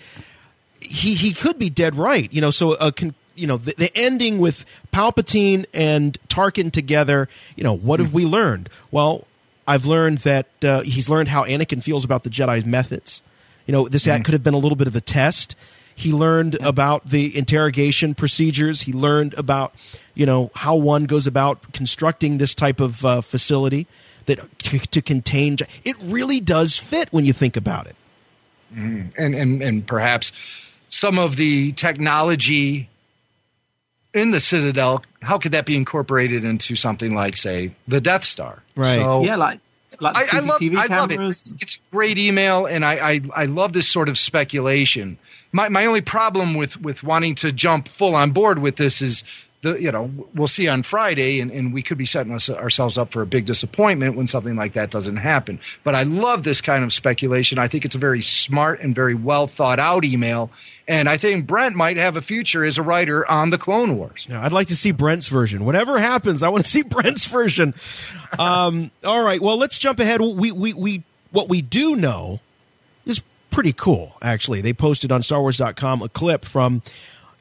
He he could be dead right, you know. So uh, can, you know the, the ending with Palpatine and Tarkin together. You know, what have we learned? Well, I've learned that uh, he's learned how Anakin feels about the Jedi's methods. You know, this that could have been a little bit of a test. He learned about the interrogation procedures. He learned about you know how one goes about constructing this type of uh, facility that to, to contain. It really does fit when you think about it. Mm. And and and perhaps some of the technology in the Citadel, how could that be incorporated into something like, say, the Death Star? Right. So, yeah, like, like I, I, love, I love it. It's a great email, and I, I, I love this sort of speculation. My my only problem with, with wanting to jump full on board with this is the, you know, we'll see on Friday, and, and we could be setting us, ourselves up for a big disappointment when something like that doesn't happen. But I love this kind of speculation. I think it's a very smart and very well thought out email. And I think Brent might have a future as a writer on The Clone Wars. Yeah, I'd like to see Brent's version. Whatever happens, I want to see Brent's version. Um, all right. Well, let's jump ahead. We, we, we, what we do know is pretty cool, actually. They posted on Star Wars dot com a clip from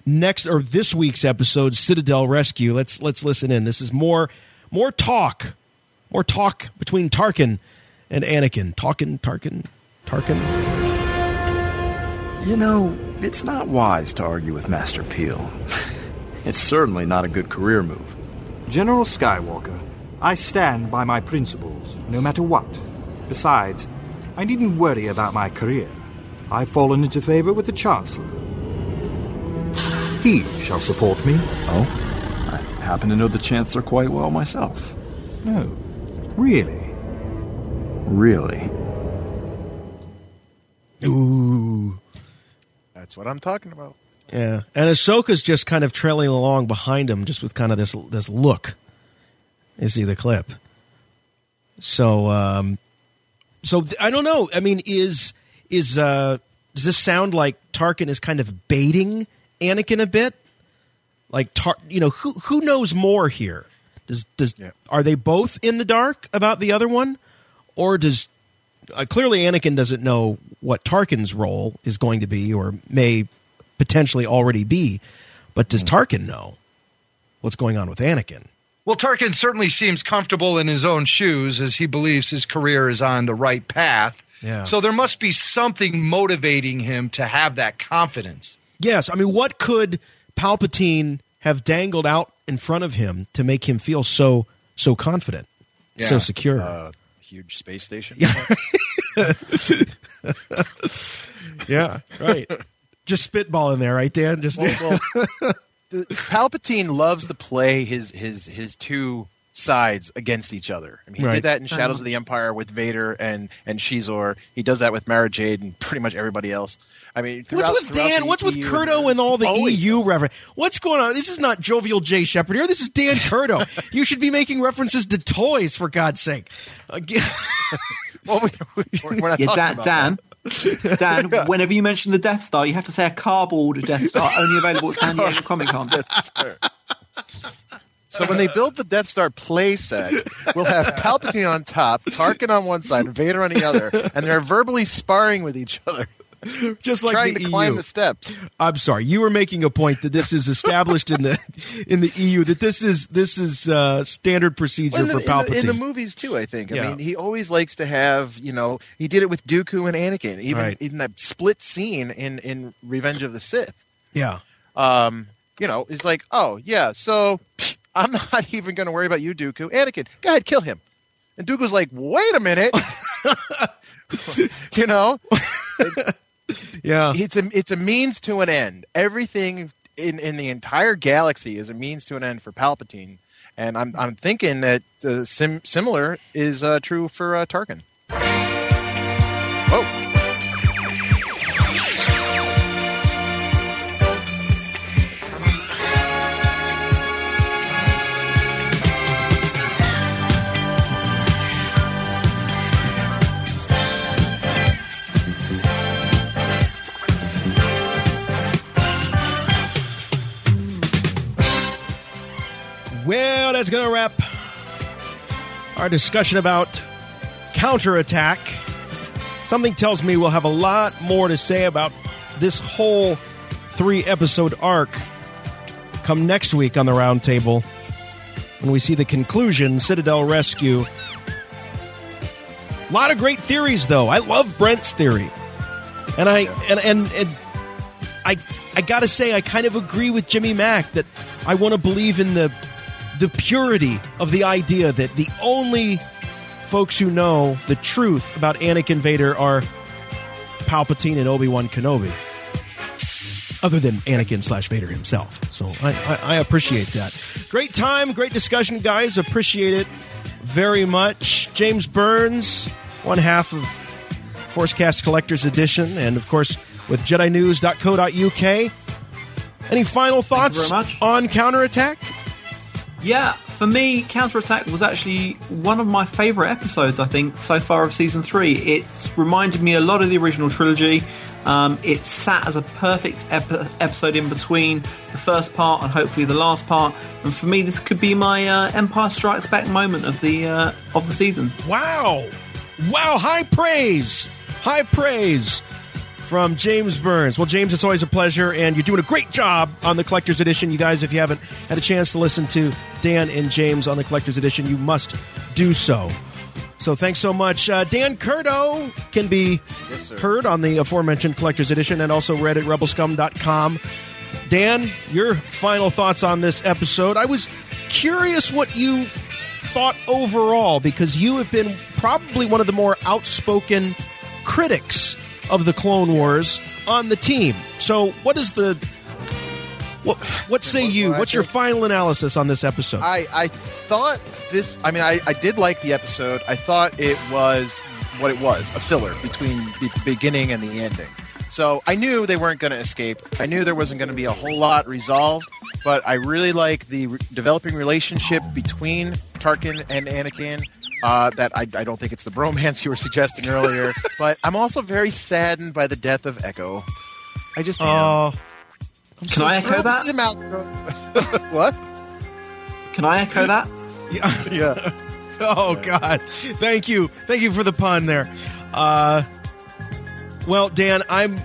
next or this week's episode, Citadel Rescue. Let's let's listen in. This is more more talk, more talk between Tarkin and Anakin. Talkin, Tarkin, Tarkin. You know, it's not wise to argue with Master Peel. It's certainly not a good career move. General Skywalker, I stand by my principles, no matter what. Besides, I needn't worry about my career. I've fallen into favor with the Chancellor. He shall support me. Oh, I happen to know the Chancellor quite well myself. No, really? Really? Ooh. That's what I'm talking about. Yeah, and Ahsoka's just kind of trailing along behind him, just with kind of this this look. You see the clip. So, um, so th- I don't know. I mean, is is uh, does this sound like Tarkin is kind of baiting Anakin a bit? Like, tar- you know, who who knows more here? Does does yeah. Are they both in the dark about the other one, or does uh, clearly Anakin doesn't know what Tarkin's role is going to be, or may potentially already be? But does Tarkin know what's going on with Anakin? Well, Tarkin certainly seems comfortable in his own shoes, as he believes his career is on the right path. Yeah. So there must be something motivating him to have that confidence. Yes, I mean, what could Palpatine have dangled out in front of him to make him feel so so confident, yeah. so secure? Uh, huge space station. Yeah, yeah, right. Just spitballing there, right, Dan? Just well, well, the, Palpatine loves to play his his his two sides against each other. I mean, he right. did that in Shadows uh-huh. of the Empire with Vader and and Shizor. He does that with Mara Jade and pretty much everybody else. I mean, what's with Dan? What's with Curto and all the E U reference? What's going on? This is not Jovial Jay Shepherd here. This is Dan Curto. You should be making references to toys, for God's sake. Well, we, we're not yeah, Dan, about Dan, that. Dan, yeah. Whenever you mention the Death Star, you have to say a cardboard Death Star only available at San Diego Comic Con. So when they build the Death Star playset, we'll have Palpatine on top, Tarkin on one side, and Vader on the other, and they're verbally sparring with each other. Just like trying the to E U. Climb the steps. I'm sorry, you were making a point that this is established in the in the E U. That this is this is uh, standard procedure well, in the, for Palpatine in the, in the movies too. I think. Yeah. I mean, he always likes to have you know. He did it with Dooku and Anakin. Even right. even that split scene in, in Revenge of the Sith. Yeah. Um. You know, it's like, oh yeah. So I'm not even going to worry about you, Dooku. Anakin, go ahead, kill him. And Dooku's like, wait a minute. You know. It, yeah, it's a it's a means to an end. Everything in, in the entire galaxy is a means to an end for Palpatine, and I'm I'm thinking that uh, sim, similar is uh, true for uh, Tarkin. Oh. Well, that's going to wrap our discussion about Counterattack. Something tells me we'll have a lot more to say about this whole three-episode arc come next week on the Roundtable when we see the conclusion, Citadel Rescue. A lot of great theories, though. I love Brent's theory. And I and and, and I I got to say, I kind of agree with Jimmy Mack that I want to believe in the the purity of the idea that the only folks who know the truth about Anakin Vader are Palpatine and Obi-Wan Kenobi, other than Anakin slash Vader himself. So I, I, I appreciate that. Great time, great discussion, guys. Appreciate it very much. James Burns, one half of ForceCast Collector's Edition, and of course with Jedi News dot co dot U K. Any final thoughts on Counterattack? Yeah, for me, Counterattack was actually one of my favourite episodes, I think, so far of Season three. It's reminded me a lot of the original trilogy. Um, it sat as a perfect ep- episode in between the first part and hopefully the last part. And for me, this could be my uh, Empire Strikes Back moment of the uh, of the season. Wow! Wow, high praise! High praise! From James Burns. Well, James, it's always a pleasure, and you're doing a great job on the Collector's Edition. You guys, if you haven't had a chance to listen to Dan and James on the Collector's Edition, you must do so. So thanks so much. Uh, Dan Curto can be yes, heard on the aforementioned Collector's Edition and also read at rebel scum dot com. Dan, your final thoughts on this episode. I was curious what you thought overall, because you have been probably one of the more outspoken critics of the Clone Wars on the team. So what is the what what say you? What's your final analysis on this episode? I, I thought this I mean I, I did like the episode. I thought it was what it was, a filler between the beginning and the ending. So I knew they weren't going to escape. I knew there wasn't going to be a whole lot resolved, but I really like the re- developing relationship between Tarkin and Anakin. Uh, that I, I don't think it's the bromance you were suggesting earlier, but I'm also very saddened by the death of Echo. I just uh, can so I echo that? What? Can I echo that? Yeah. yeah. Oh God! Thank you, thank you for the pun there. Uh, well, Dan, I'm,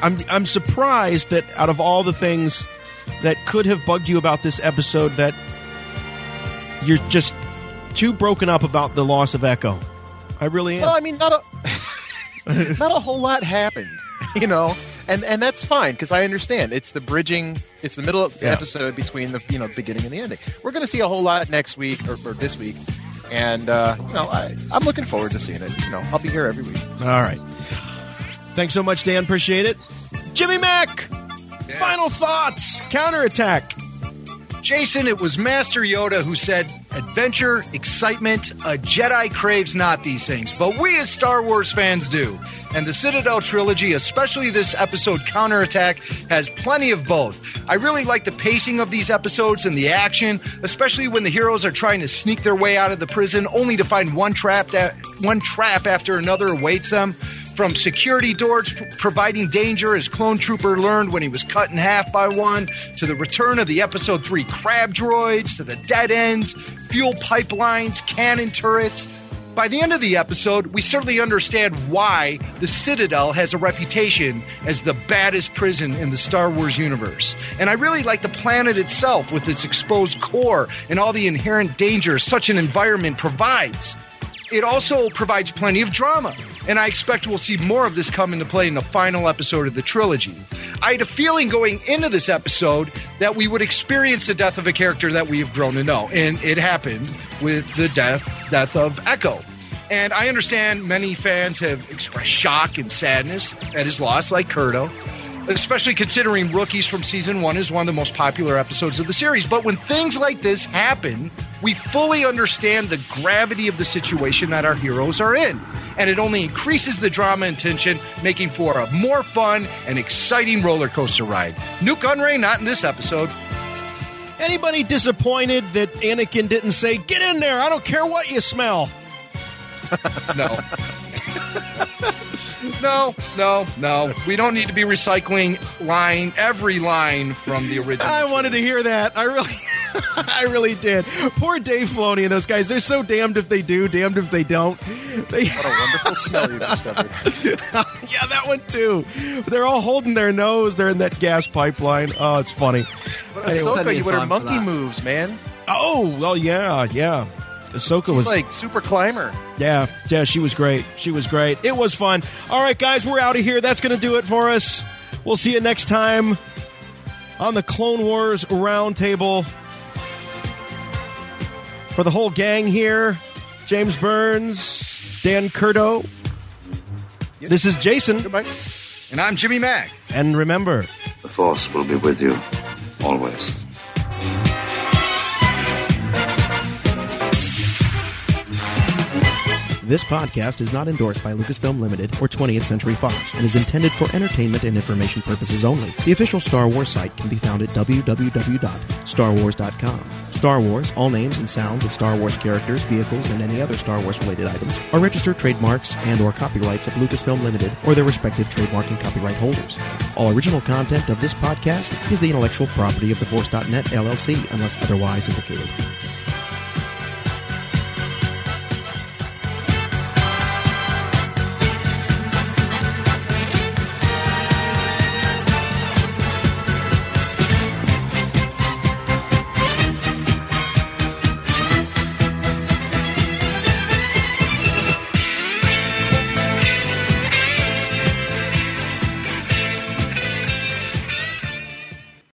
I'm, I'm surprised that out of all the things that could have bugged you about this episode, that you're just too broken up about the loss of Echo. I really am. Well, I mean, not a not a whole lot happened, you know, and and that's fine because I understand it's the bridging, it's the middle of the yeah. episode between the you know beginning and the ending. We're going to see a whole lot next week or, or this week, and uh, you know, I, I'm looking forward to seeing it. You know, I'll be here every week. All right, thanks so much, Dan. Appreciate it. Jimmy Mack. Yes. Final thoughts. Counterattack. Jason, it was Master Yoda who said, adventure, excitement, a Jedi craves not these things, but we as Star Wars fans do. And the Citadel trilogy, especially this episode, Counterattack, has plenty of both. I really like the pacing of these episodes and the action, especially when the heroes are trying to sneak their way out of the prison, only to find one trap, that, one trap after another awaits them. From security doors p- providing danger, as Clone Trooper learned when he was cut in half by one, to the return of the Episode three crab droids, to the dead ends, fuel pipelines, cannon turrets. By the end of the episode, we certainly understand why the Citadel has a reputation as the baddest prison in the Star Wars universe. And I really like the planet itself with its exposed core and all the inherent danger such an environment provides. It also provides plenty of drama, and I expect we'll see more of this come into play in the final episode of the trilogy. I had a feeling going into this episode that we would experience the death of a character that we have grown to know, and it happened with the death death of Echo. And I understand many fans have expressed shock and sadness at his loss, like Curto, especially considering Rookies from Season one is one of the most popular episodes of the series. But when things like this happen, we fully understand the gravity of the situation that our heroes are in. And it only increases the drama and tension, making for a more fun and exciting roller coaster ride. Nuke Unray, not in this episode. Anybody disappointed that Anakin didn't say, "Get in there, I don't care what you smell"? No. No, no, no. We don't need to be recycling line every line from the original. I wanted to hear that. I really I really did. Poor Dave Filoni and those guys. They're so damned if they do, damned if they don't. They... What a wonderful smell you discovered. Yeah, that one too. They're all holding their nose. They're in that gas pipeline. Oh, it's funny. But Ahsoka, hey, you with her monkey moves, man. Oh, well, yeah, yeah. Ahsoka She's was like super climber. Yeah, yeah, she was great. She was great. It was fun. All right, guys, we're out of here. That's going to do it for us. We'll see you next time on the Clone Wars Roundtable. For the whole gang here, James Burns, Dan Curto. Yep. This is Jason. Goodbye. And I'm Jimmy Mack. And remember, the Force will be with you always. This podcast is not endorsed by Lucasfilm Limited or twentieth Century Fox and is intended for entertainment and information purposes only. The official Star Wars site can be found at w w w dot star wars dot com. Star Wars, all names and sounds of Star Wars characters, vehicles, and any other Star Wars-related items are registered trademarks and or copyrights of Lucasfilm Limited or their respective trademark and copyright holders. All original content of this podcast is the intellectual property of the force dot net L L C unless otherwise indicated.